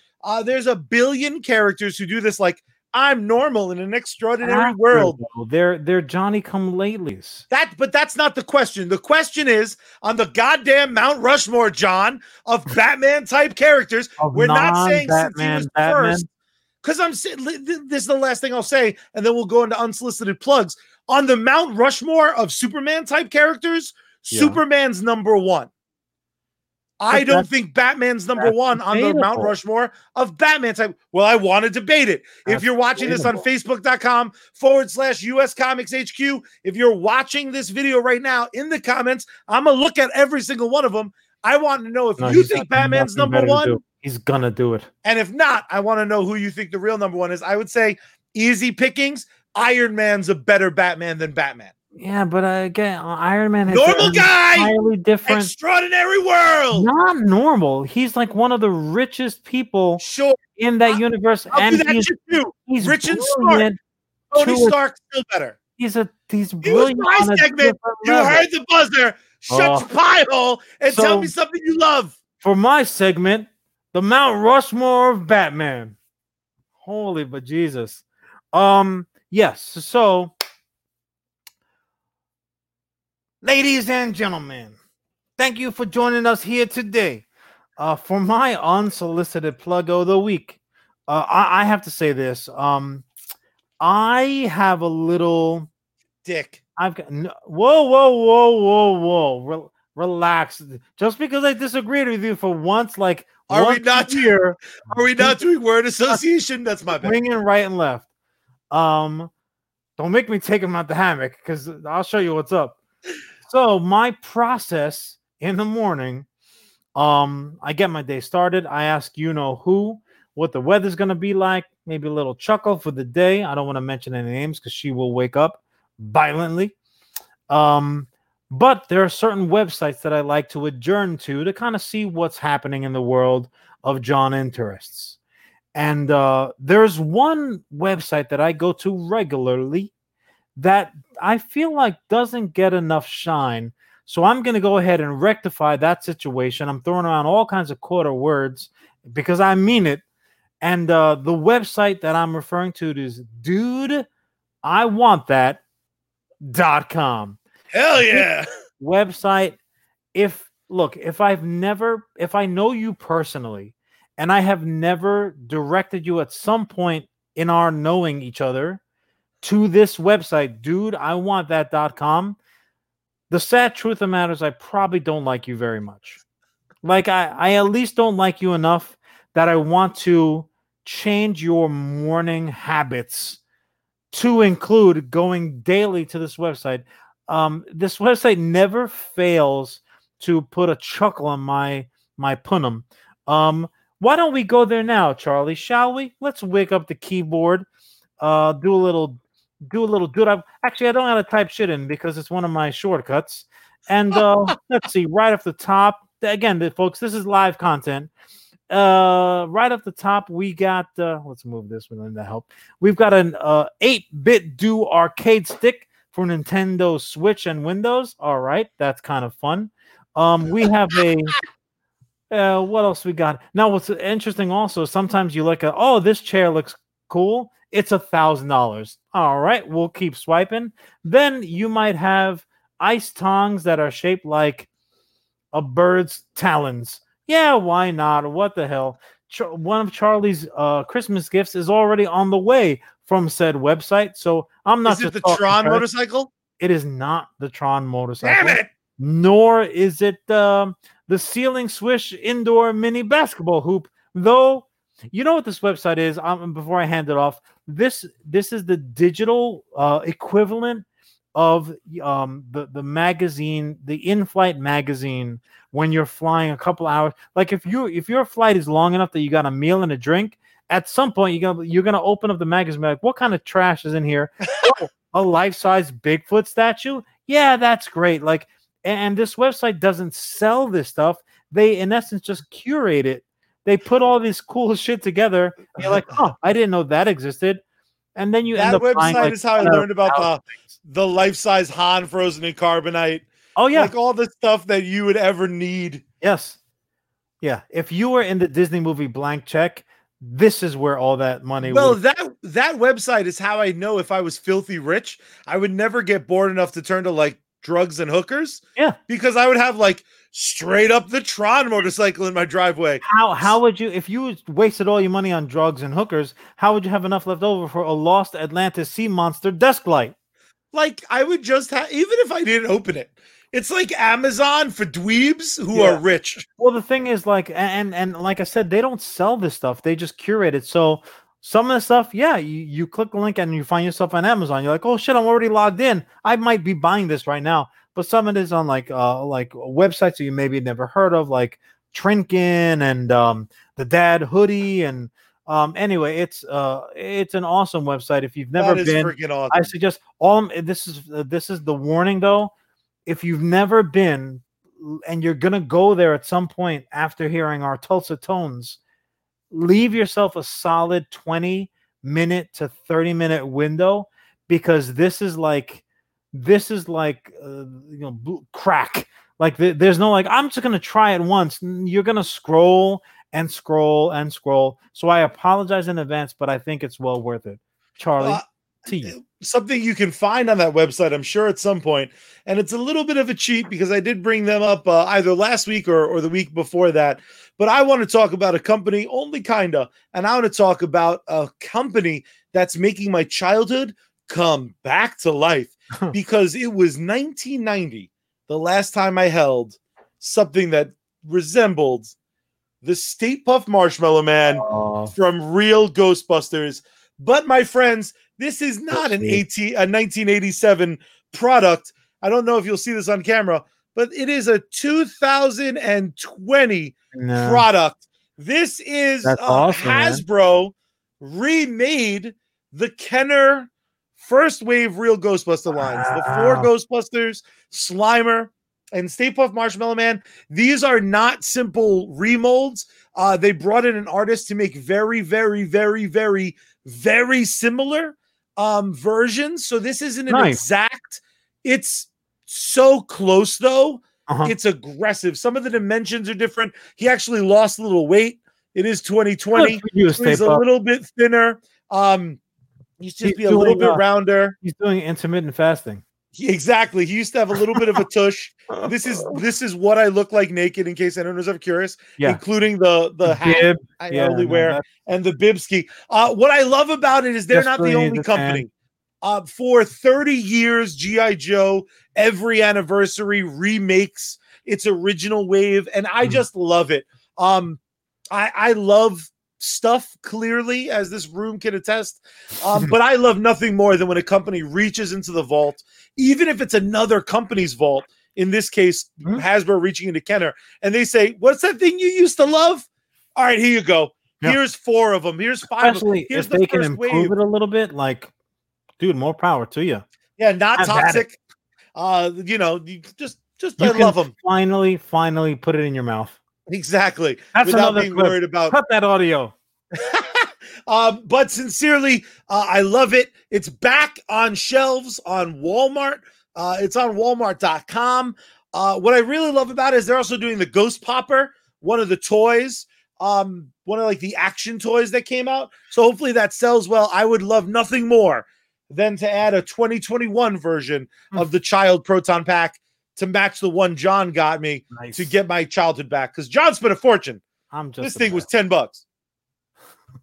There's a billion characters who do this. Like, I'm normal in an extraordinary world. They're Johnny come latelys. But that's not the question. The question is, on the goddamn Mount Rushmore, John, of Batman type characters. We're not saying Batman, since he was first. Because this is the last thing I'll say, and then we'll go into unsolicited plugs. On the Mount Rushmore of Superman type characters, yeah, Superman's number one. I don't think Batman's number one on the Mount Rushmore of Batman type. Well, I want to debate it. If you're watching this on Facebook.com/US Comics HQ, if you're watching this video right now in the comments, I'm going to look at every single one of them. I want to know if you think Batman's number one. He's going to do it. And if not, I want to know who you think the real number one is. I would say, easy pickings, Iron Man's a better Batman than Batman. Yeah, but again, Iron Man is normal guy, entirely different, extraordinary world. Not normal. He's like one of the richest people in that universe. I'll and do that too. He's rich and smart. Tony Stark's still better. He's brilliant. Was my segment. You heard the buzzer. Shut your pie hole and tell me something you love. For my segment, the Mount Rushmore of Batman. Holy bejesus. Yes. So, ladies and gentlemen, thank you for joining us here today for my unsolicited plug of the week. I have to say this. I have a little dick. I've got whoa. Relax. Just because I disagreed with you for once, like, are we not doing word association? That's my bad. Bringing right and left. Don't make me take him out the hammock, because I'll show you what's up. So my process in the morning, I get my day started. I ask what the weather's going to be like, maybe a little chuckle for the day. I don't want to mention any names because she will wake up violently. But there are certain websites that I like to adjourn to kind of see what's happening in the world of John interests. And there's one website that I go to regularly that I feel like doesn't get enough shine. So I'm going to go ahead and rectify that situation. I'm throwing around all kinds of quarter words because I mean it. And the website that I'm referring to is DudeIWantThat.com. Hell yeah. Website. If I know you personally and I have never directed you at some point in our knowing each other to this website, DudeIWantThat.com. The sad truth of the matter is I probably don't like you very much. Like, I at least don't like you enough that I want to change your morning habits to include going daily to this website. This website never fails to put a chuckle on my punnum. Why don't we go there now, Charlie? Shall we? Let's wake up the keyboard. Do a little dude. Actually, I don't know how to type shit in because it's one of my shortcuts. And let's see, right off the top, again, folks, this is live content. Right off the top, we got, let's move this one to help. We've got an 8-bit do arcade stick for Nintendo Switch and Windows. All right, that's kind of fun. We have a, what else we got? Now, what's interesting also, sometimes you this chair looks cool. It's $1,000. All right, we'll keep swiping. Then you might have ice tongs that are shaped like a bird's talons. Yeah, why not? What the hell? One of Charlie's Christmas gifts is already on the way from said website, so I'm not. Is it the Tron motorcycle? It is not the Tron motorcycle. Damn it! Nor is it the ceiling swish indoor mini basketball hoop. Though, you know what this website is. Before I hand it off, this is the digital equivalent of the magazine, the in-flight magazine, when you're flying a couple hours. Like if your flight is long enough that you got a meal and a drink, at some point you're gonna open up the magazine and be like, what kind of trash is in here? Oh, a life-size Bigfoot statue? Yeah, that's great. Like, and this website doesn't sell this stuff. They in essence just curate it. They put all this cool shit together. You're like, oh, I didn't know that existed. And then you end up buying, like, is how I learned about the life-size Han frozen in carbonite. Oh, yeah. Like all the stuff that you would ever need. Yes. Yeah. If you were in the Disney movie Blank Check, this is where all that money was. Well, that website is how I know if I was filthy rich, I would never get bored enough to turn to, like, drugs and hookers. Yeah. Because I would have, like, straight up the Tron motorcycle in my driveway. How would you, if you wasted all your money on drugs and hookers, how would you have enough left over for a lost Atlantis sea monster desk light? Like, I would just have, even if I didn't open it, it's like Amazon for dweebs who are rich. Well, the thing is, like, and like I said, they don't sell this stuff. They just curate it. So some of the stuff, yeah, you click the link and you find yourself on Amazon. You're like, oh shit, I'm already logged in. I might be buying this right now. But some of it is on like websites that you maybe never heard of, like Trinkin and the Dad Hoodie and. Anyway, it's an awesome website. If you've never been, awesome. I suggest all. This is the warning though. If you've never been, and you're gonna go there at some point after hearing our Tulsa Tones, leave yourself a solid 20-minute to 30-minute window, because this is like crack. Like there's no like I'm just gonna try it once. You're gonna scroll. And scroll and scroll. So I apologize in advance, but I think it's well worth it. Charlie, to you. Something you can find on that website, I'm sure, at some point. And it's a little bit of a cheat because I did bring them up either last week or the week before that. But I want to talk about a company, only kind of. And I want to talk about a company that's making my childhood come back to life. Because it was 1990, the last time I held something that resembled the State Puft Marshmallow Man from Real Ghostbusters. But, my friends, this is not a 1987 product. I don't know if you'll see this on camera, but it is a 2020 product. This is awesome, Hasbro remade the Kenner first wave Real Ghostbuster lines. The four Ghostbusters, Slimer, and Stay Puft Marshmallow Man. These are not simple remolds. They brought in an artist to make very, very, very, very, very similar versions. So this isn't an exact. It's so close, though. Uh-huh. It's aggressive. Some of the dimensions are different. He actually lost a little weight. It is 2020. He's a little bit thinner. He used to be a little bit rounder. He's doing intermittent fasting. Exactly. He used to have a little bit of a tush. This is what I look like naked, in case anyone was ever curious, including the hat I only wear and the bibski. What I love about it is they're not the only company. For 30 years, G.I. Joe, every anniversary, remakes its original wave, and I just love it. I love stuff, clearly, as this room can attest, but I love nothing more than when a company reaches into the vault, even if it's another company's vault, in this case Hasbro reaching into Kenner, and they say, what's that thing you used to love? All right, here you go. Here's four of them, here's five Especially of them. Here's if the they first can improve wave. It a little bit, like, dude, more power to you. Yeah, not toxic. You know, you just you I love them. Finally put it in your mouth. Exactly. That's without being clip. Worried about cut that audio. But sincerely, I love it. It's back on shelves on Walmart. It's on Walmart.com. What I really love about it is they're also doing the Ghost Popper, one of the toys, one of like the action toys that came out. So hopefully that sells well. I would love nothing more than to add a 2021 version of the child proton pack to match the one John got me to get my childhood back. Because John spent a fortune. This thing was $10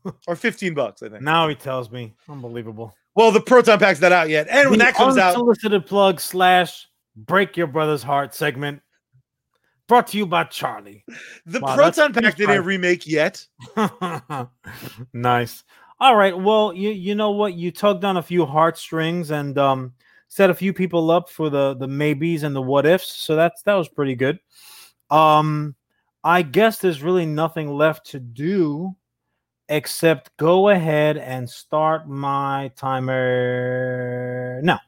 or $15, I think. Now he tells me. Unbelievable. Well, the proton pack's not out yet. And when that comes out. Unsolicited plug / break your brother's heart segment. Brought to you by Charlie. The proton pack didn't remake yet. Nice. All right. Well, you know what? You tugged on a few heartstrings and set a few people up for the maybes and the what ifs. So that was pretty good. I guess there's really nothing left to do except go ahead and start my timer now.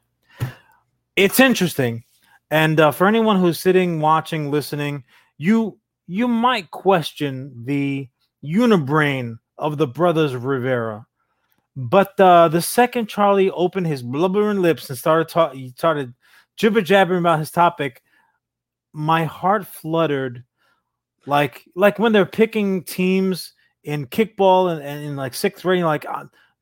It's interesting. And for anyone who's sitting, watching, listening, you might question the unibrain of the brothers Rivera. But the second Charlie opened his blubbering lips and started jibber-jabbering about his topic, my heart fluttered like when they're picking teams in kickball and in like sixth grade, like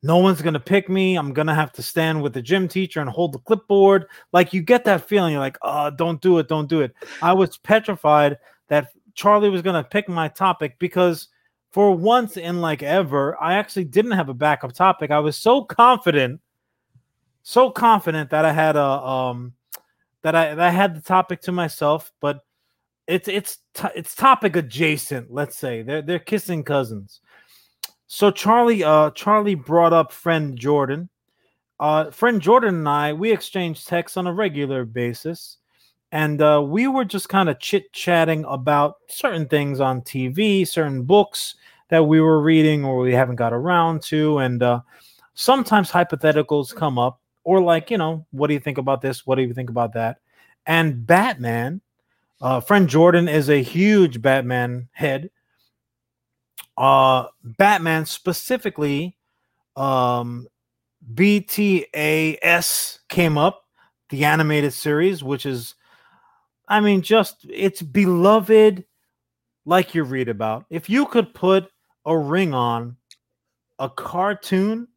no one's going to pick me. I'm going to have to stand with the gym teacher and hold the clipboard. Like you get that feeling. You're like, oh, don't do it. Don't do it. I was petrified that Charlie was going to pick my topic because for once in like ever, I actually didn't have a backup topic. I was so confident that I had the topic to myself, but it's topic adjacent. Let's say they're kissing cousins. So Charlie brought up friend Jordan. Friend Jordan and I, we exchanged texts on a regular basis, and we were just kind of chit-chatting about certain things on TV, certain books that we were reading or we haven't got around to, and sometimes hypotheticals come up, or like, you know, what do you think about this? What do you think about that? And Batman, friend Jordan is a huge Batman head. Batman specifically, BTAS came up, the animated series, which is, I mean, just it's beloved, like you read about. If you could put a ring on a cartoon,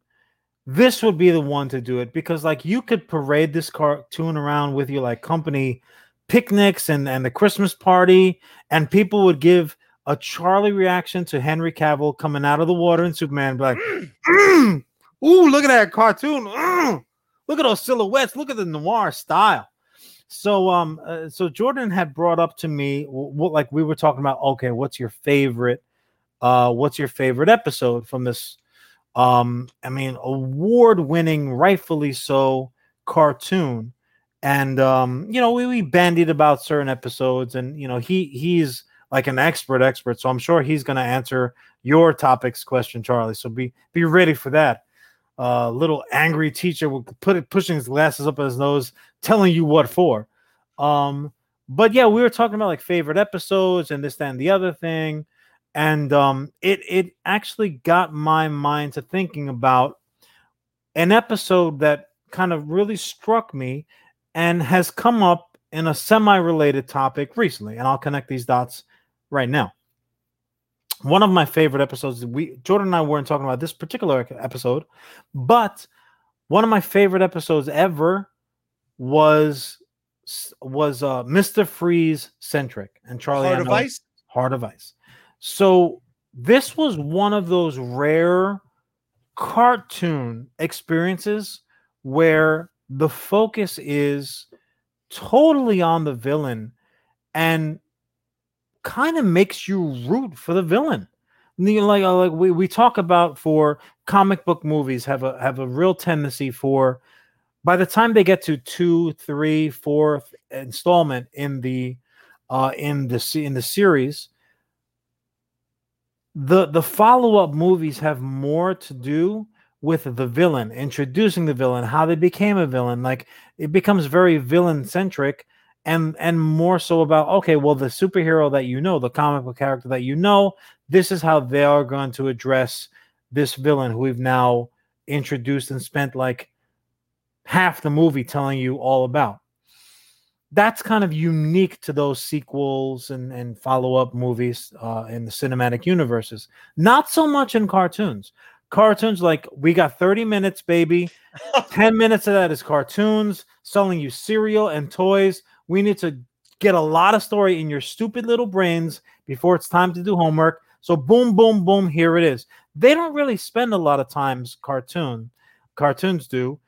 this would be the one to do it because, like, you could parade this cartoon around with your like company picnics and the Christmas party, and people would give a Charlie reaction to Henry Cavill coming out of the water in Superman, like, ooh, look at that cartoon. Look at those silhouettes. Look at the noir style. So, so Jordan had brought up to me, like we were talking about, okay, what's your favorite episode from this, I mean, award-winning, rightfully so, cartoon. And, you know, we bandied about certain episodes and, you know, he's like an expert. So I'm sure he's going to answer your topics question, Charlie. So be ready for that. Little angry teacher will pushing his glasses up at his nose, telling you what for. But yeah, we were talking about like favorite episodes and this, that, and the other thing. And it actually got my mind to thinking about an episode that kind of really struck me and has come up in a semi-related topic recently. And I'll connect these dots right now. One of my favorite episodes, Jordan and I weren't talking about this particular episode, but one of my favorite episodes ever was Mr. Freeze centric and Charlie Heart of Ice. Heart of Ice. So this was one of those rare cartoon experiences where the focus is totally on the villain and kind of makes you root for the villain. Like we talk about for comic book movies have a real tendency for by the time they get to 2, 3, 4 installment in the series, the follow-up movies have more to do with the villain, introducing the villain, how they became a villain. Like it becomes very villain-centric. And more so about, okay, well, the superhero that you know, the comic book character that you know, this is how they are going to address this villain who we've now introduced and spent like half the movie telling you all about. That's kind of unique to those sequels and follow-up movies in the cinematic universes. Not so much in cartoons. Cartoons, like, we got 30 minutes, baby. 10 minutes of that is cartoons, selling you cereal and toys. We need to get a lot of story in your stupid little brains before it's time to do homework. So boom, boom, boom, here it is. They don't really spend a lot of times, cartoons do,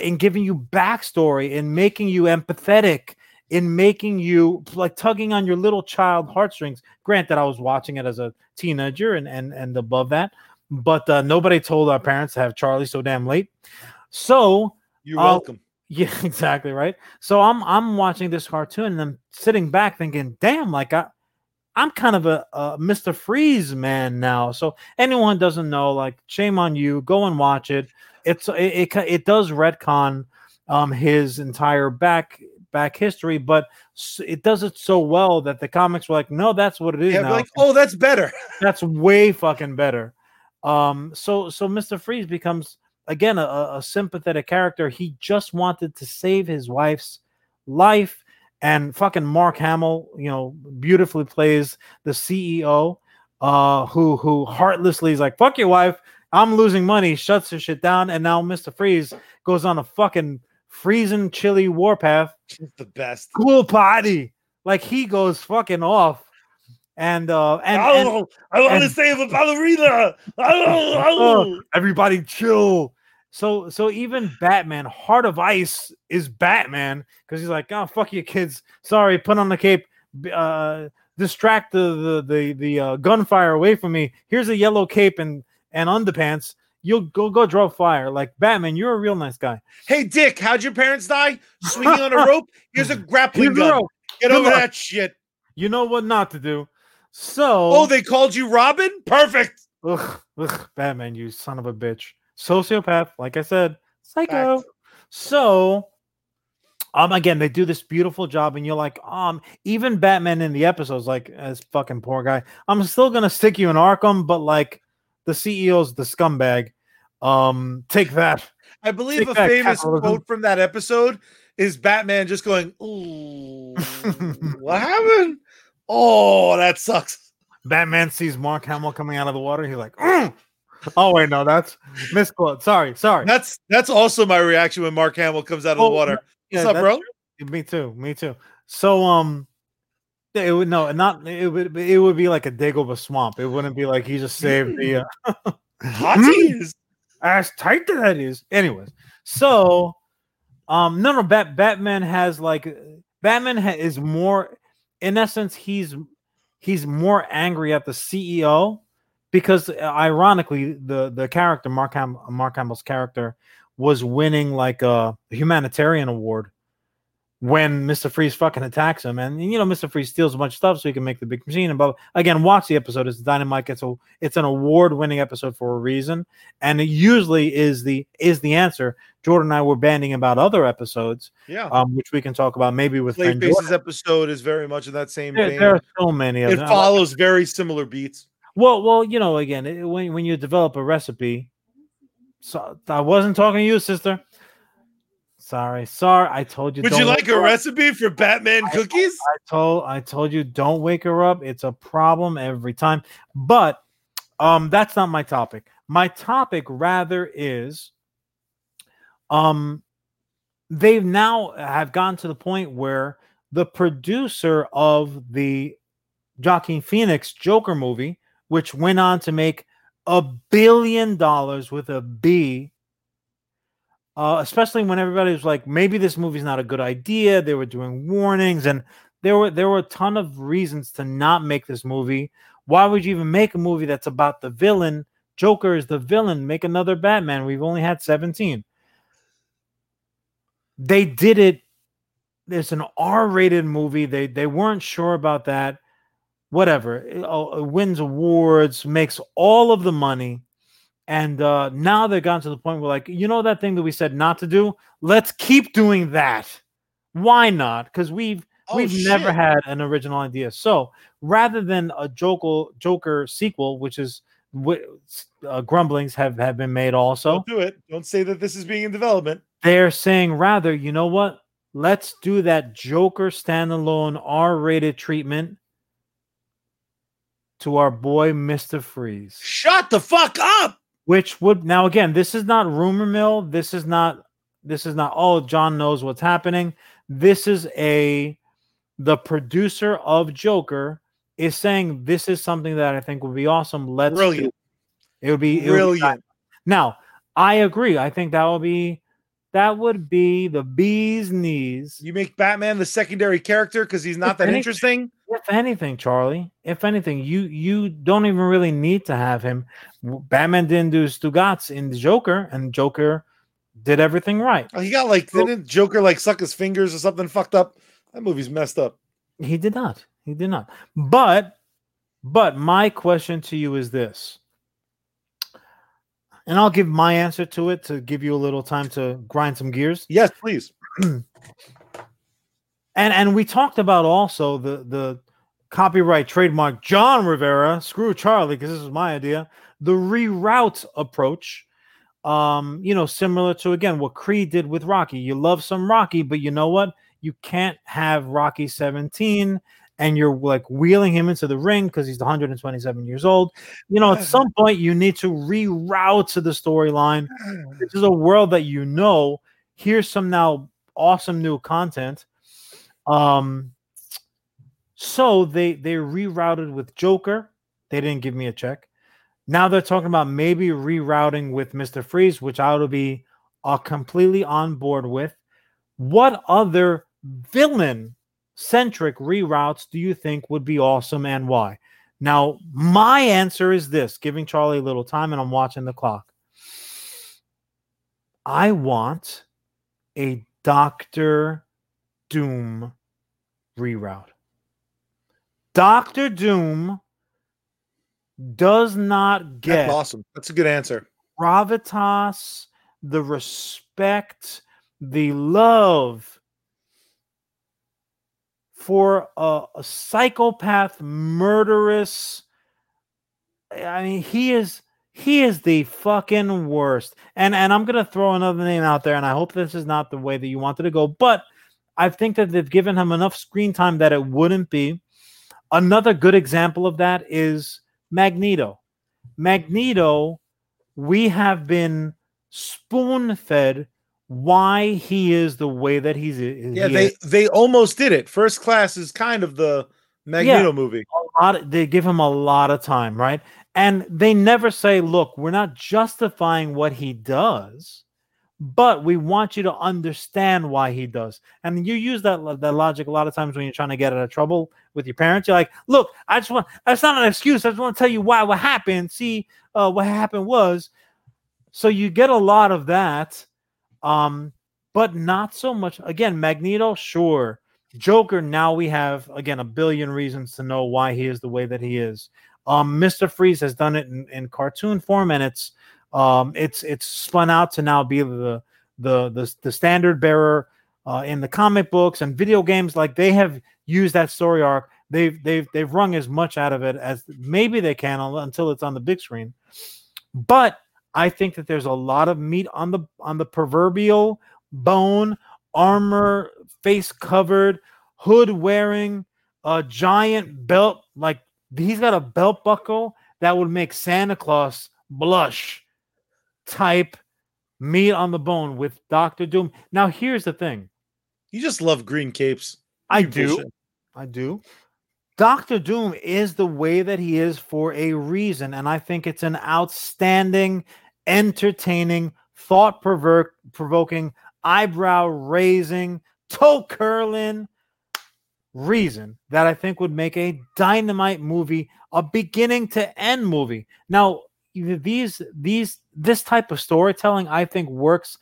in giving you backstory, in making you empathetic, in making you, like, tugging on your little child heartstrings. Granted, I was watching it as a teenager and above that, but nobody told our parents to have Charlie so damn late. So you're welcome. Yeah, exactly right. So I'm watching this cartoon and I'm sitting back thinking, damn, like I'm kind of a Mr. Freeze man now. So anyone doesn't know, like, shame on you. Go and watch it. It does retcon his entire back history, but it does it so well that the comics were like, no, that's what it is. Yeah, now. Like, oh, that's better. That's way fucking better. So Mr. Freeze becomes, again, a sympathetic character. He just wanted to save his wife's life, and fucking Mark Hamill, you know, beautifully plays the CEO, who heartlessly is like, fuck your wife, I'm losing money, shuts his shit down, and now Mr. Freeze goes on a fucking freezing chilly warpath. The best. Cool party. Like, he goes fucking off. I want to save a ballerina. Everybody chill. So even Batman, Heart of Ice is Batman, because he's like, oh, fuck you kids, sorry, put on the cape, distract the gunfire away from me. Here's a yellow cape and underpants. You'll go draw fire. Like, Batman, you're a real nice guy. Hey Dick, how'd your parents die? Swinging on a rope. Here's a grappling gun. Get over that shit. You know what not to do. So, oh, they called you Robin? Perfect. Ugh, Batman, you son of a bitch. Sociopath, like I said, psycho. Fact. So, again, they do this beautiful job, and you're like, even Batman in the episodes, like, this fucking poor guy, I'm still gonna stick you in Arkham, but, like, the CEO's the scumbag. Take that. I believe take a famous capitalism quote from that episode is Batman just going, ooh, what happened? Oh, that sucks. Batman sees Mark Hamill coming out of the water. He's like, mm. Oh, wait, no, that's misquote. Sorry. That's also my reaction when Mark Hamill comes out of the water. Yeah, what's up, bro? True. Me too. So, it would be like a Dagobah swamp. It wouldn't be like he just saved the hotties. As tight that that is. Anyways, so, Batman is more, in essence, he's more angry at the CEO, because ironically, the character, Mark Hamill's character, was winning, like, a humanitarian award when Mr. Freeze fucking attacks him. And, you know, Mr. Freeze steals a bunch of stuff so he can make the big machine. And blah, blah. Again, watch the episode. It's dynamite. It's an award-winning episode for a reason. And it usually is the answer. Jordan and I were banding about other episodes, which we can talk about maybe with Clayface's episode is very much in that same vein. There are so many of them. It follows very similar beats. Well, you know, again, when you develop a recipe. So I wasn't talking to you, sister. Sorry, I told you. Would you like a recipe for Batman cookies? I told you, don't wake her up. It's a problem every time. But that's not my topic. My topic rather is, they've now have gotten to the point where the producer of the Joaquin Phoenix Joker movie, which went on to make $1 billion with a B. Especially when everybody was like, maybe this movie's not a good idea. They were doing warnings, and there were a ton of reasons to not make this movie. Why would you even make a movie that's about the villain? Joker is the villain. Make another Batman. We've only had 17. They did it. It's an R-rated movie. They weren't sure about that. Whatever. It wins awards, makes all of the money. And now they've gotten to the point where, like, you know that thing that we said not to do? Let's keep doing that. Why not? Because we've never had an original idea. So rather than a Joker sequel, which is grumblings have been made also. Don't do it. Don't say that this is being in development. They're saying rather, you know what? Let's do that Joker standalone R-rated treatment to our boy Mr. Freeze. Shut the fuck up! Which would, now again, this is not rumor mill. This is not oh, John knows what's happening. This is the producer of Joker is saying, this is something that I think would be awesome. Let's do it. It would be brilliant. Now, I agree. I think that would be the bee's knees. You make Batman the secondary character because he's not that interesting. If anything, Charlie, you don't even really need to have him. Batman didn't do Stugats in the Joker, and Joker did everything right. Oh, he got didn't Joker suck his fingers or something fucked up? That movie's messed up. He did not. But my question to you is this. And I'll give my answer to it to give you a little time to grind some gears. Yes, please. and we talked about also the copyright trademark John Rivera, screw Charlie, because this is my idea, the reroute approach, similar to, again, what Creed did with Rocky. You love some Rocky, but you know what? You can't have Rocky 17 and you're wheeling him into the ring because he's 127 years old. At some point you need to reroute to the storyline. This is a world that here's some now awesome new content. So they rerouted with Joker. They didn't give me a check. Now they're talking about maybe rerouting with Mr. Freeze, which I would be completely on board with. What other villain-centric reroutes do you think would be awesome and why? Now, my answer is this, giving Charlie a little time, and I'm watching the clock. I want a Dr. Doom reroute. Dr. Doom does not get... That's awesome. That's a good answer. Gravitas, the respect... the love for a psychopath, murderous. I mean, he is the fucking worst. And I'm gonna throw another name out there, and I hope this is not the way that you wanted to go, but I think that they've given him enough screen time that it wouldn't be. Another good example of that is Magneto. Magneto, we have been spoon-fed why he is the way that he's. Yeah, they almost did it. First Class is kind of the Magneto movie. They give him a lot of time, right? And they never say, look, we're not justifying what he does, but we want you to understand why he does. And you use that logic a lot of times when you're trying to get out of trouble with your parents. You're like, look, that's not an excuse. I just want to tell you why what happened. See, what happened was. So you get a lot of that. But not so much. Again, Magneto, sure. Joker, now we have, again, a billion reasons to know why he is the way that he is. Mr. Freeze has done it in cartoon form, and it's spun out to now be the standard bearer in the comic books and video games. Like, they have used that story arc. They've wrung as much out of it as maybe they can until it's on the big screen. But I think that there's a lot of meat on the proverbial bone, armor, face covered, hood wearing, a giant belt. Like, he's got a belt buckle that would make Santa Claus blush type meat on the bone with Dr. Doom. Now, here's the thing. You just love green capes. I do. Dr. Doom is the way that he is for a reason, and I think it's an outstanding, entertaining, thought-provoking, eyebrow-raising, toe-curling reason that I think would make a dynamite movie, a beginning-to-end movie. Now, this type of storytelling, I think, works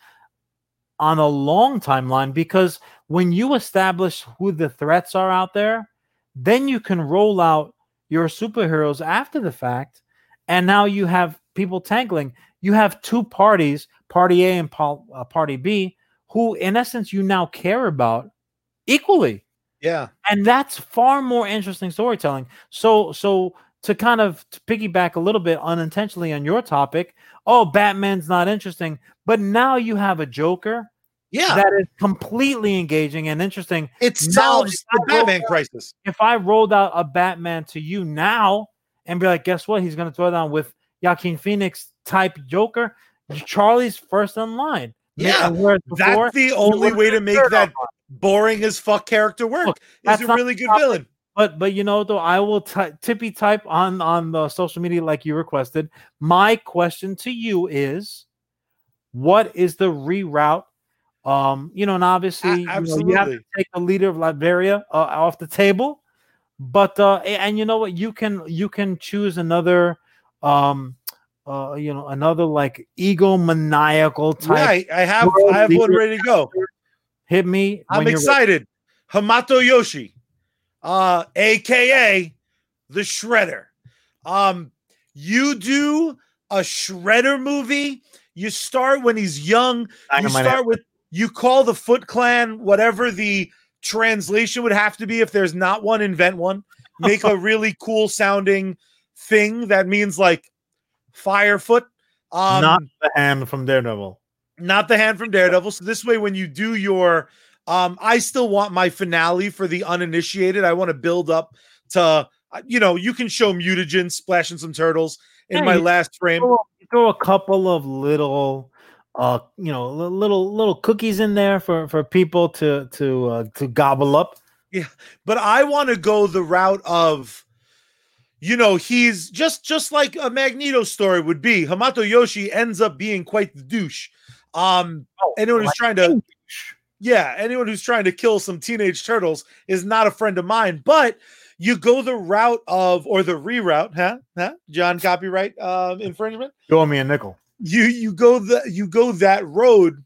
on a long timeline because when you establish who the threats are out there, then you can roll out your superheroes after the fact, and now you have people tangling. You have two parties, Party A and Party B, who, in essence, you now care about equally. Yeah. And that's far more interesting storytelling. So to kind of piggyback a little bit unintentionally on your topic, oh, Batman's not interesting, but now you have a Joker. Yeah, that is completely engaging and interesting. It solves the Batman crisis. If I rolled out a Batman to you now and be like, guess what? He's going to throw down with Joaquin Phoenix type Joker, Charlie's first in line. Yeah, that's the only way to make that boring as fuck character work. Look, is a really good villain. But you know, though, I will tippy type on the social media like you requested. My question to you is, what is the reroute? You know, and obviously you have to take the leader of Liberia off the table. But and you know what, you can choose another. You know, another like egomaniacal type. Right, I have one ready to go. Hit me. I'm excited. Ready. Hamato Yoshi, aka the Shredder. You do a Shredder movie. You start when he's young. You call the Foot Clan, whatever the translation would have to be. If there's not one, invent one. Make a really cool sounding thing that means like Firefoot, not the hand from Daredevil. Not the hand from Daredevil. So this way, when you do your, I still want my finale for the uninitiated. I want to build up to, you know, you can show mutagens splashing some turtles in my last frame. Throw a couple of little, you know, little cookies in there for people to gobble up. Yeah, but I want to go the route of. You know, he's just like a Magneto story would be. Hamato Yoshi ends up being quite the douche. Anyone who's trying to kill some teenage turtles is not a friend of mine. But you go the route of, or the reroute, huh? John, copyright infringement. You owe me a nickel. You go that road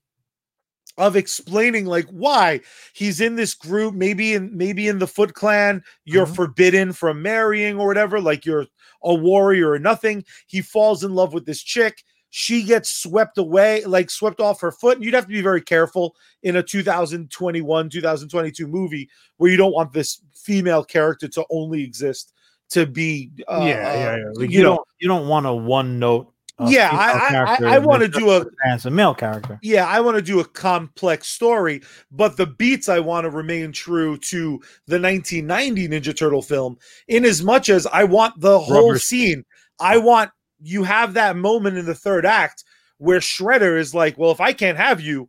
of explaining like why he's in this group, maybe in the Foot Clan, you're forbidden from marrying or whatever, like you're a warrior or nothing. He falls in love with this chick. She gets swept away, like swept off her foot. And you'd have to be very careful in a 2021, 2022 movie where you don't want this female character to only exist to be, Like you don't want a one note. I want to do as a male character. Yeah, I want to do a complex story, but the beats I want to remain true to the 1990 Ninja Turtle film. In as much as I want the whole scene, I want you have that moment in the third act where Shredder is like, "Well, if I can't have you,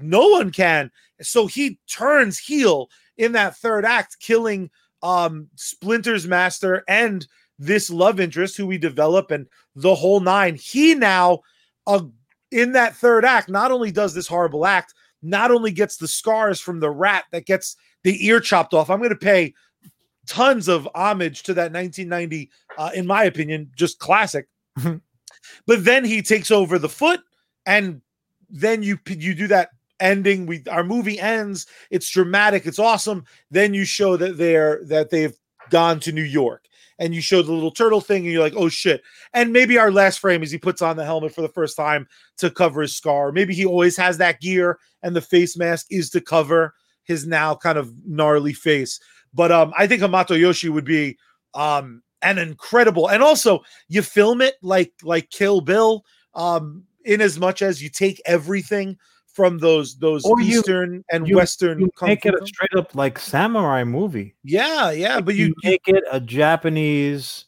no one can." So he turns heel in that third act, killing Splinter's master and this love interest who we develop and the whole nine. He now in that third act, not only does this horrible act, not only gets the scars from the rat that gets the ear chopped off. I'm going to pay tons of homage to that 1990, in my opinion, just classic. But then he takes over the foot and then you do that ending. Our movie ends. It's dramatic. It's awesome. Then you show that they've gone to New York. And you show the little turtle thing, and you're like, oh, shit. And maybe our last frame is he puts on the helmet for the first time to cover his scar. Maybe he always has that gear, and the face mask is to cover his now kind of gnarly face. But I think Hamato Yoshi would be an incredible. And also, you film it like Kill Bill, in as much as you take everything from those Eastern and Western. You make it a straight up like samurai movie. Yeah. Like, but you make it a Japanese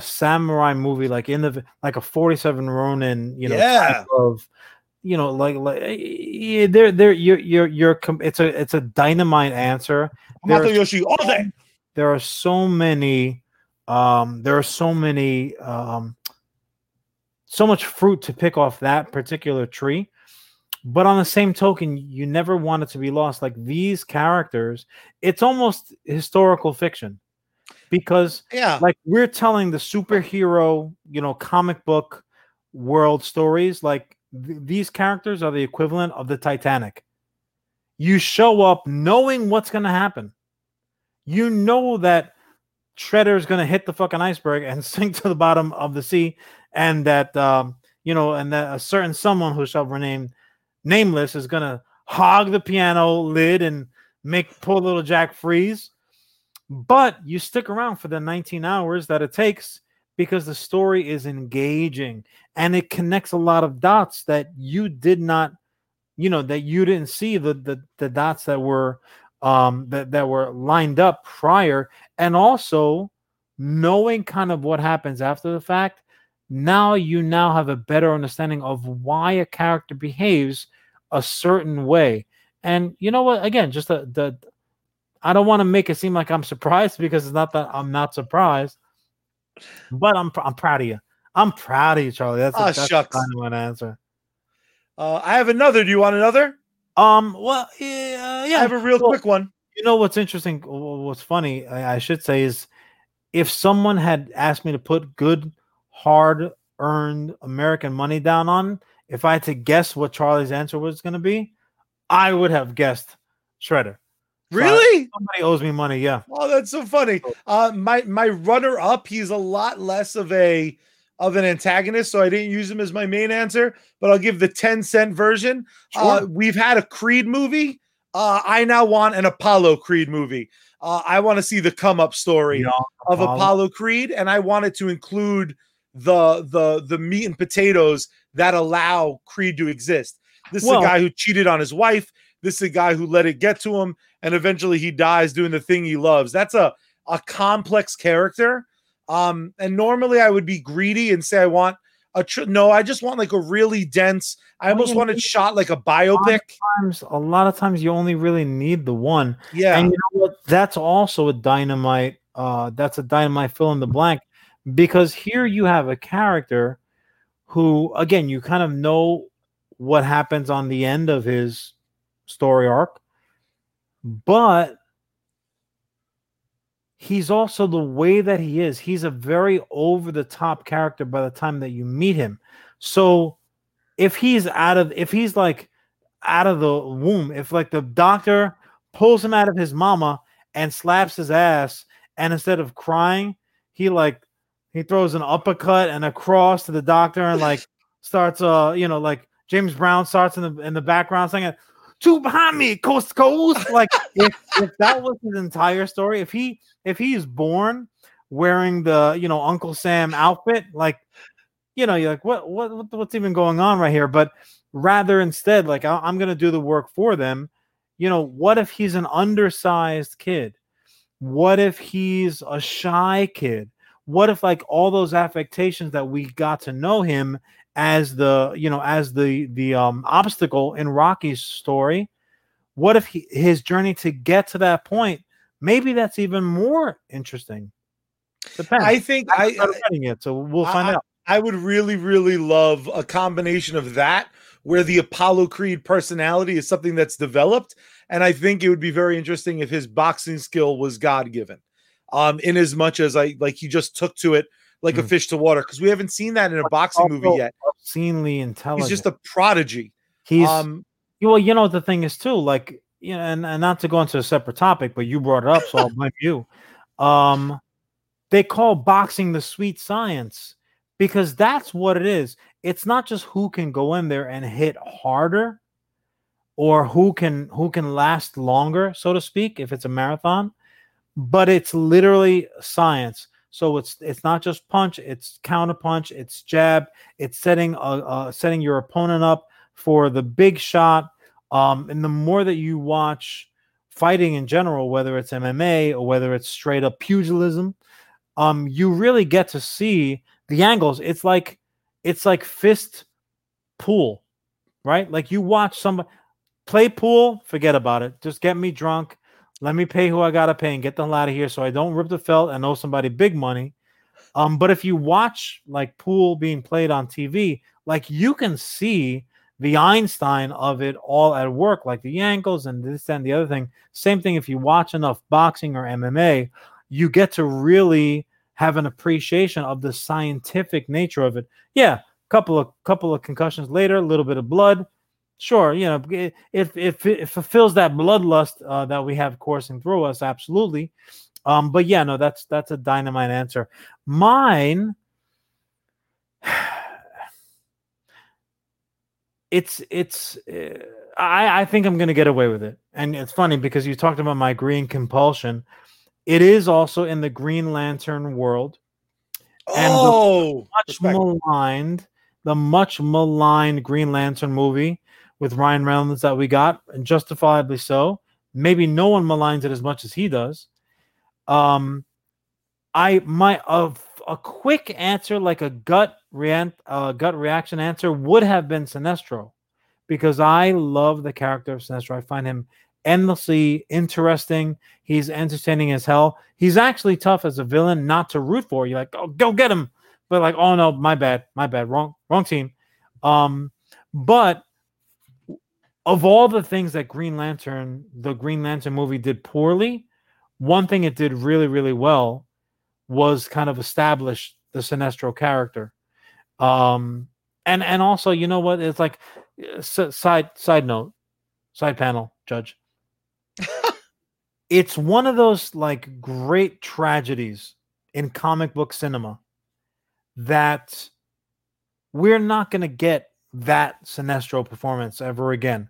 samurai movie, like in the like a 47 Ronin. You know, type of, you know, like there. You're. It's a dynamite answer. Hamato Yoshi all day. There are so many. So much fruit to pick off that particular tree. But on the same token, you never want it to be lost. Like these characters, it's almost historical fiction because, like we're telling the superhero, you know, comic book world stories. Like these characters are the equivalent of the Titanic. You show up knowing what's going to happen. You know that Shredder is going to hit the fucking iceberg and sink to the bottom of the sea, and that a certain someone who shall rename. Nameless is gonna hog the piano lid and make poor little Jack freeze, but you stick around for the 19 hours that it takes because the story is engaging and it connects a lot of dots that you did not, you know, that you didn't see the dots that were that were lined up prior, and also knowing kind of what happens after the fact. now you now have a better understanding of why a character behaves a certain way. And you know what? Again, just the I don't want to make it seem like I'm surprised, because it's not that I'm not surprised, but I'm proud of you. I'm proud of you, Charlie. That's kind of an answer. I have another. Do you want another? Well, yeah. I have a real quick one. You know what's interesting? What's funny, I should say, is if someone had asked me to put good, hard-earned American money down on, if I had to guess what Charlie's answer was going to be, I would have guessed Shredder. Really? Somebody owes me money, yeah. Oh, that's so funny. My runner-up, he's a lot less of an antagonist, so I didn't use him as my main answer, but I'll give the 10-cent version. Sure. We've had a Creed movie. I now want an Apollo Creed movie. I want to see the come-up story of Apollo Creed, and I want it to include the meat and potatoes that allow Creed to exist. This is a guy who cheated on his wife. This is a guy who let it get to him, and eventually he dies doing the thing he loves. That's a complex character. And normally I would be greedy and say I want I just want like a really dense. I almost want it shot like a biopic. A lot of times you only really need the one. Yeah. And you know what? That's also a dynamite. That's a dynamite fill in the blank, because here you have a character who, again, you kind of know what happens on the end of his story arc, but he's also the way that he is. He's a very over-the-top character by the time that you meet him. So if he's like out of the womb, if like the doctor pulls him out of his mama and slaps his ass, and instead of crying, he throws an uppercut and a cross to the doctor, and like starts like James Brown starts in the background saying, "Two behind me, coast to coast." Like if that was his entire story, if he is born wearing the Uncle Sam outfit, you're like, what's even going on right here? But rather instead, like, I'm gonna do the work for them. What if he's an undersized kid? What if he's a shy kid? What if like all those affectations that we got to know him as the obstacle in Rocky's story? What if his journey to get to that point, maybe that's even more interesting. Depends. I think I'm writing it, so we'll find out. I would really, really love a combination of that, where the Apollo Creed personality is something that's developed, and I think it would be very interesting if his boxing skill was God-given, in as much as he just took to it like a fish to water, because we haven't seen that in a boxing movie yet. Obscenely intelligent. He's just a prodigy. He's the thing is too, and not to go into a separate topic, but you brought it up, so I'll blame you. They call boxing the sweet science, because that's what it is. It's not just who can go in there and hit harder, or who can last longer, so to speak, if it's a marathon, but it's literally science. So it's not just punch, it's counterpunch, it's jab, it's setting your opponent up for the big shot. And the more that you watch fighting in general, whether it's MMA or whether it's straight up pugilism, you really get to see the angles. It's like fist pool, right? Like you watch somebody play pool, forget about it. Just get me drunk. Let me pay who I gotta pay and get the hell out of here, so I don't rip the felt and owe somebody big money. But if you watch like pool being played on TV, like you can see the Einstein of it all at work, like the ankles and this and the other thing. Same thing if you watch enough boxing or MMA, you get to really have an appreciation of the scientific nature of it. Yeah, couple of concussions later, a little bit of blood. Sure, it fulfills that bloodlust that we have coursing through us, absolutely. But yeah, no, that's a dynamite answer. Mine, I think I'm gonna get away with it, and it's funny because you talked about my green compulsion. It is also in the Green Lantern world, and the much maligned Green Lantern movie with Ryan Reynolds that we got, and justifiably so. Maybe no one maligns it as much as he does. I my a quick answer, like a gut reaction answer, would have been Sinestro, because I love the character of Sinestro. I find him endlessly interesting. He's entertaining as hell. He's actually tough as a villain, not to root for. You're like, oh, go get him, but like, oh no, my bad, wrong team. But of all the things that the Green Lantern movie did poorly, one thing it did really, really well was kind of establish the Sinestro character. And also, you know what? It's like, side panel, Judge. It's one of those like great tragedies in comic book cinema that we're not going to get that Sinestro performance ever again,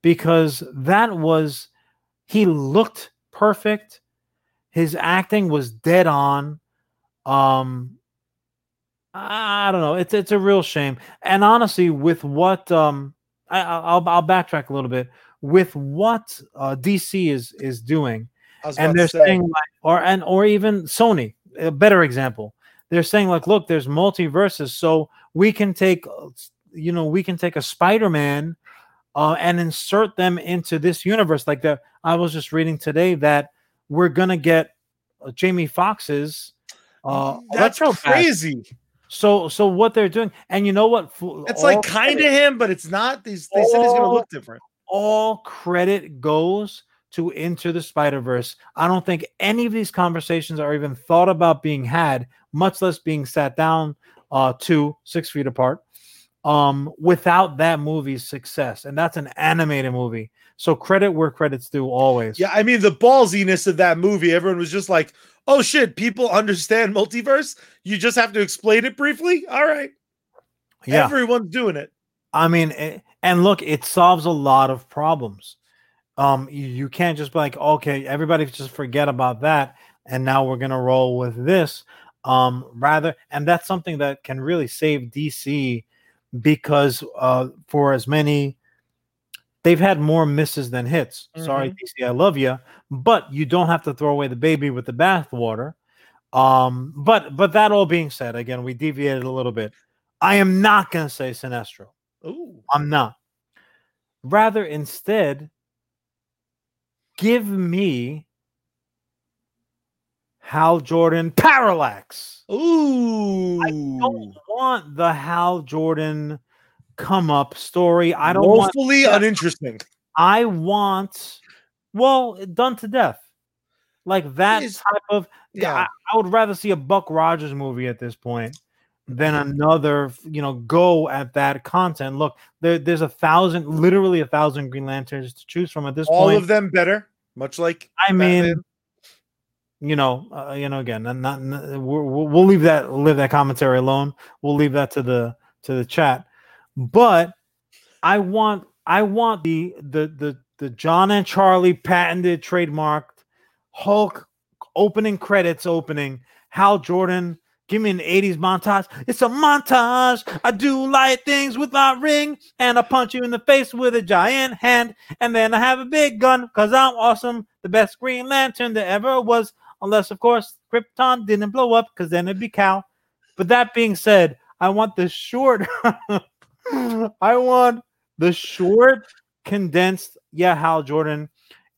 because he looked perfect. His acting was dead on. I don't know. It's a real shame. And honestly, with what I'll backtrack a little bit with what DC is doing, and they're saying like, or even Sony, a better example. They're saying like, look, there's multiverses, so we can take a Spider-Man and insert them into this universe. Like that, I was just reading today that we're gonna get Jamie Foxx's that's crazy. So what they're doing, and you know what? It's like kind of him, but it's not. They said he's gonna look different. All credit goes to Into the Spider-Verse. I don't think any of these conversations are even thought about being had, much less being sat down to 6 feet apart. Without that movie's success, and that's an animated movie, so credit where credit's due always. Yeah, I mean the ballsiness of that movie. Everyone was just like, "Oh shit, people understand multiverse. You just have to explain it briefly." All right, yeah, everyone's doing it. I mean, and look, it solves a lot of problems. You can't just be like, "Okay, everybody just forget about that," and now we're gonna roll with this. Rather, and that's something that can really save DC. Because for as many, they've had more misses than hits. Mm-hmm. Sorry, DC, I love you, but you don't have to throw away the baby with the bathwater. But that all being said, again, we deviated a little bit. I am not going to say Sinestro. Ooh. I'm not. Rather, instead, give me Hal Jordan Parallax. Ooh. I don't want the Hal Jordan come up story. I don't want. Woefully uninteresting. I want, done to death. Like that type of. Yeah. I would rather see a Buck Rogers movie at this point than another, go at that content. Look, there's 1,000 Green Lanterns to choose from at this point. All of them better, much like Batman. Mean. Again, we'll leave that commentary alone. We'll leave that to the chat. But I want the John and Charlie patented, trademarked Hulk opening credits opening. Hal Jordan, give me an 80s montage. It's a montage. I do light things with my ring, and I punch you in the face with a giant hand, and then I have a big gun because I'm awesome, the best Green Lantern there ever was. Unless, of course, Krypton didn't blow up, because then it'd be Cal. But that being said, I want the short. I want the short, condensed. Yeah, Hal Jordan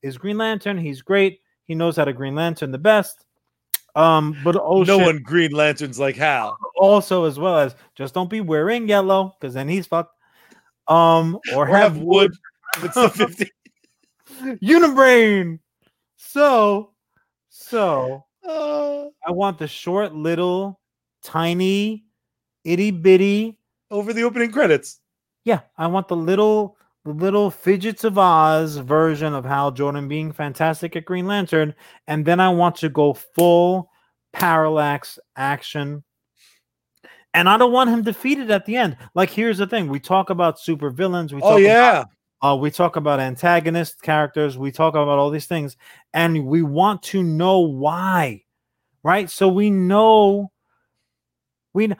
is Green Lantern. He's great. He knows how to Green Lantern the best. But no one Green Lanterns like Hal. Also, as well as just don't be wearing yellow, because then he's fucked. Or have wood. It's the 50. Unibrain. So I want the short, little, tiny, itty bitty over the opening credits. Yeah, I want the little Fidgets of Oz version of Hal Jordan being fantastic at Green Lantern, and then I want to go full Parallax action. And I don't want him defeated at the end. Like, here's the thing: we talk about super villains. We talk about antagonist characters. We talk about all these things, and we want to know why, right? So we know, not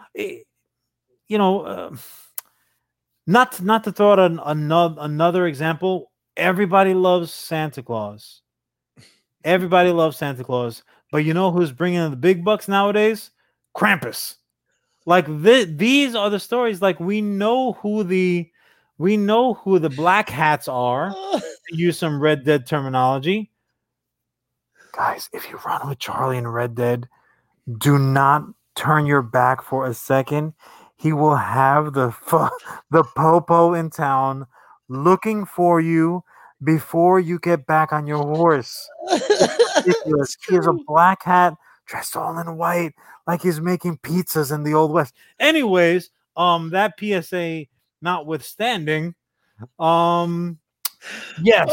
to throw out another example. Everybody loves Santa Claus. Everybody loves Santa Claus, but you know who's bringing in the big bucks nowadays? Krampus. Like these are the stories. Like we know who the black hats are. To use some Red Dead terminology, guys. If you run with Charlie in Red Dead, do not turn your back for a second. He will have the popo in town looking for you before you get back on your horse. He has a black hat dressed all in white, like he's making pizzas in the Old West. Anyways, that PSA notwithstanding, yes,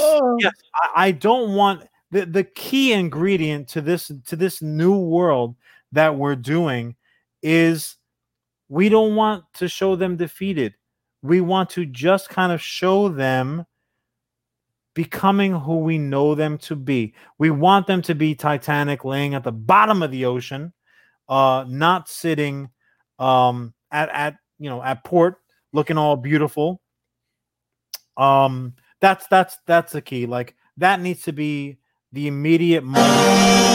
I don't want the key ingredient to this new world that we're doing is we don't want to show them defeated. We want to just kind of show them becoming who we know them to be. We want them to be Titanic, laying at the bottom of the ocean, not sitting at port, looking all beautiful. That's the key. Like that needs to be the immediate moment.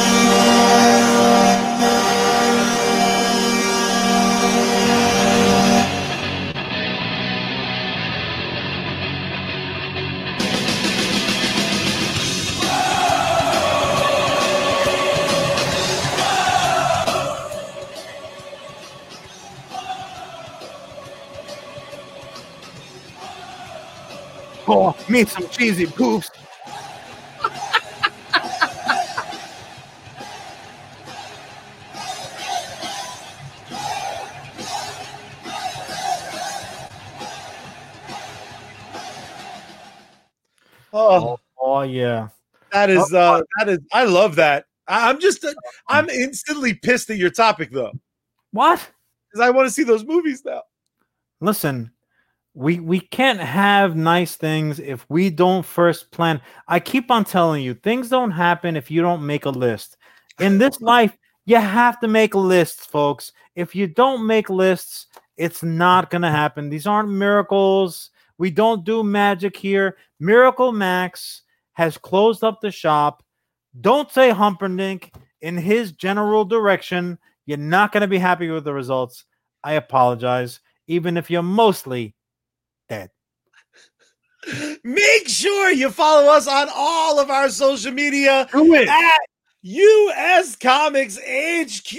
Oh, me some cheesy poops. oh yeah. That is I love that. I'm instantly pissed at your topic though. What? Because I want to see those movies now. Listen. We can't have nice things if we don't first plan. I keep on telling you, things don't happen if you don't make a list. In this life, you have to make lists, folks. If you don't make lists, it's not going to happen. These aren't miracles. We don't do magic here. Miracle Max has closed up the shop. Don't say Humperdinck in his general direction. You're not going to be happy with the results. I apologize, even if you're mostly dead. Make sure you follow us on all of our social media at U.S. Comics HQ.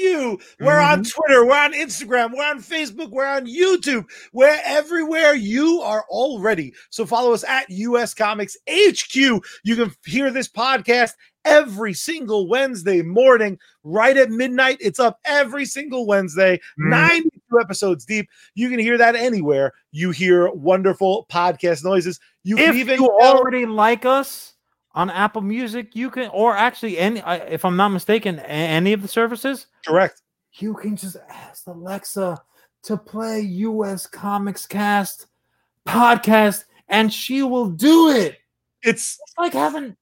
We're on Twitter, we're on Instagram, we're on Facebook, we're on YouTube. We're everywhere you are already. So follow us at U.S. Comics HQ. You can hear this podcast every single Wednesday morning, right at midnight. It's up every single Wednesday, 92 episodes deep. You can hear that anywhere you hear wonderful podcast noises. Already like us on Apple Music, you can, or actually, if I'm not mistaken, any of the services. Correct. You can just ask Alexa to play U.S. Comics Cast podcast, and she will do it. It's like having.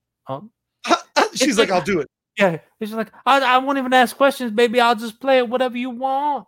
She's like, I'll do it. Yeah, she's like, I won't even ask questions, baby. I'll just play it, whatever you want.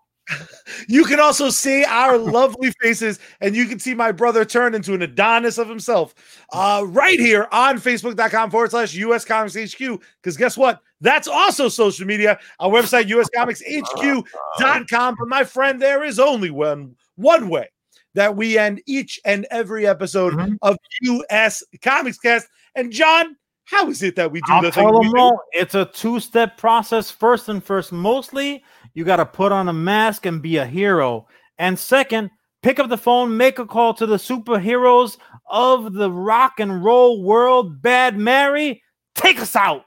You can also see our lovely faces, and you can see my brother turn into an Adonis of himself right here on Facebook.com/US Comics HQ. Because guess what? That's also social media. Our website, uscomicshq.com. But my friend, there is only one way that we end each and every episode of US Comics Cast. And John, how is it that we do the thing we do? It's a two-step process. First, mostly, you got to put on a mask and be a hero. And second, pick up the phone, make a call to the superheroes of the rock and roll world. Bad Mary, take us out.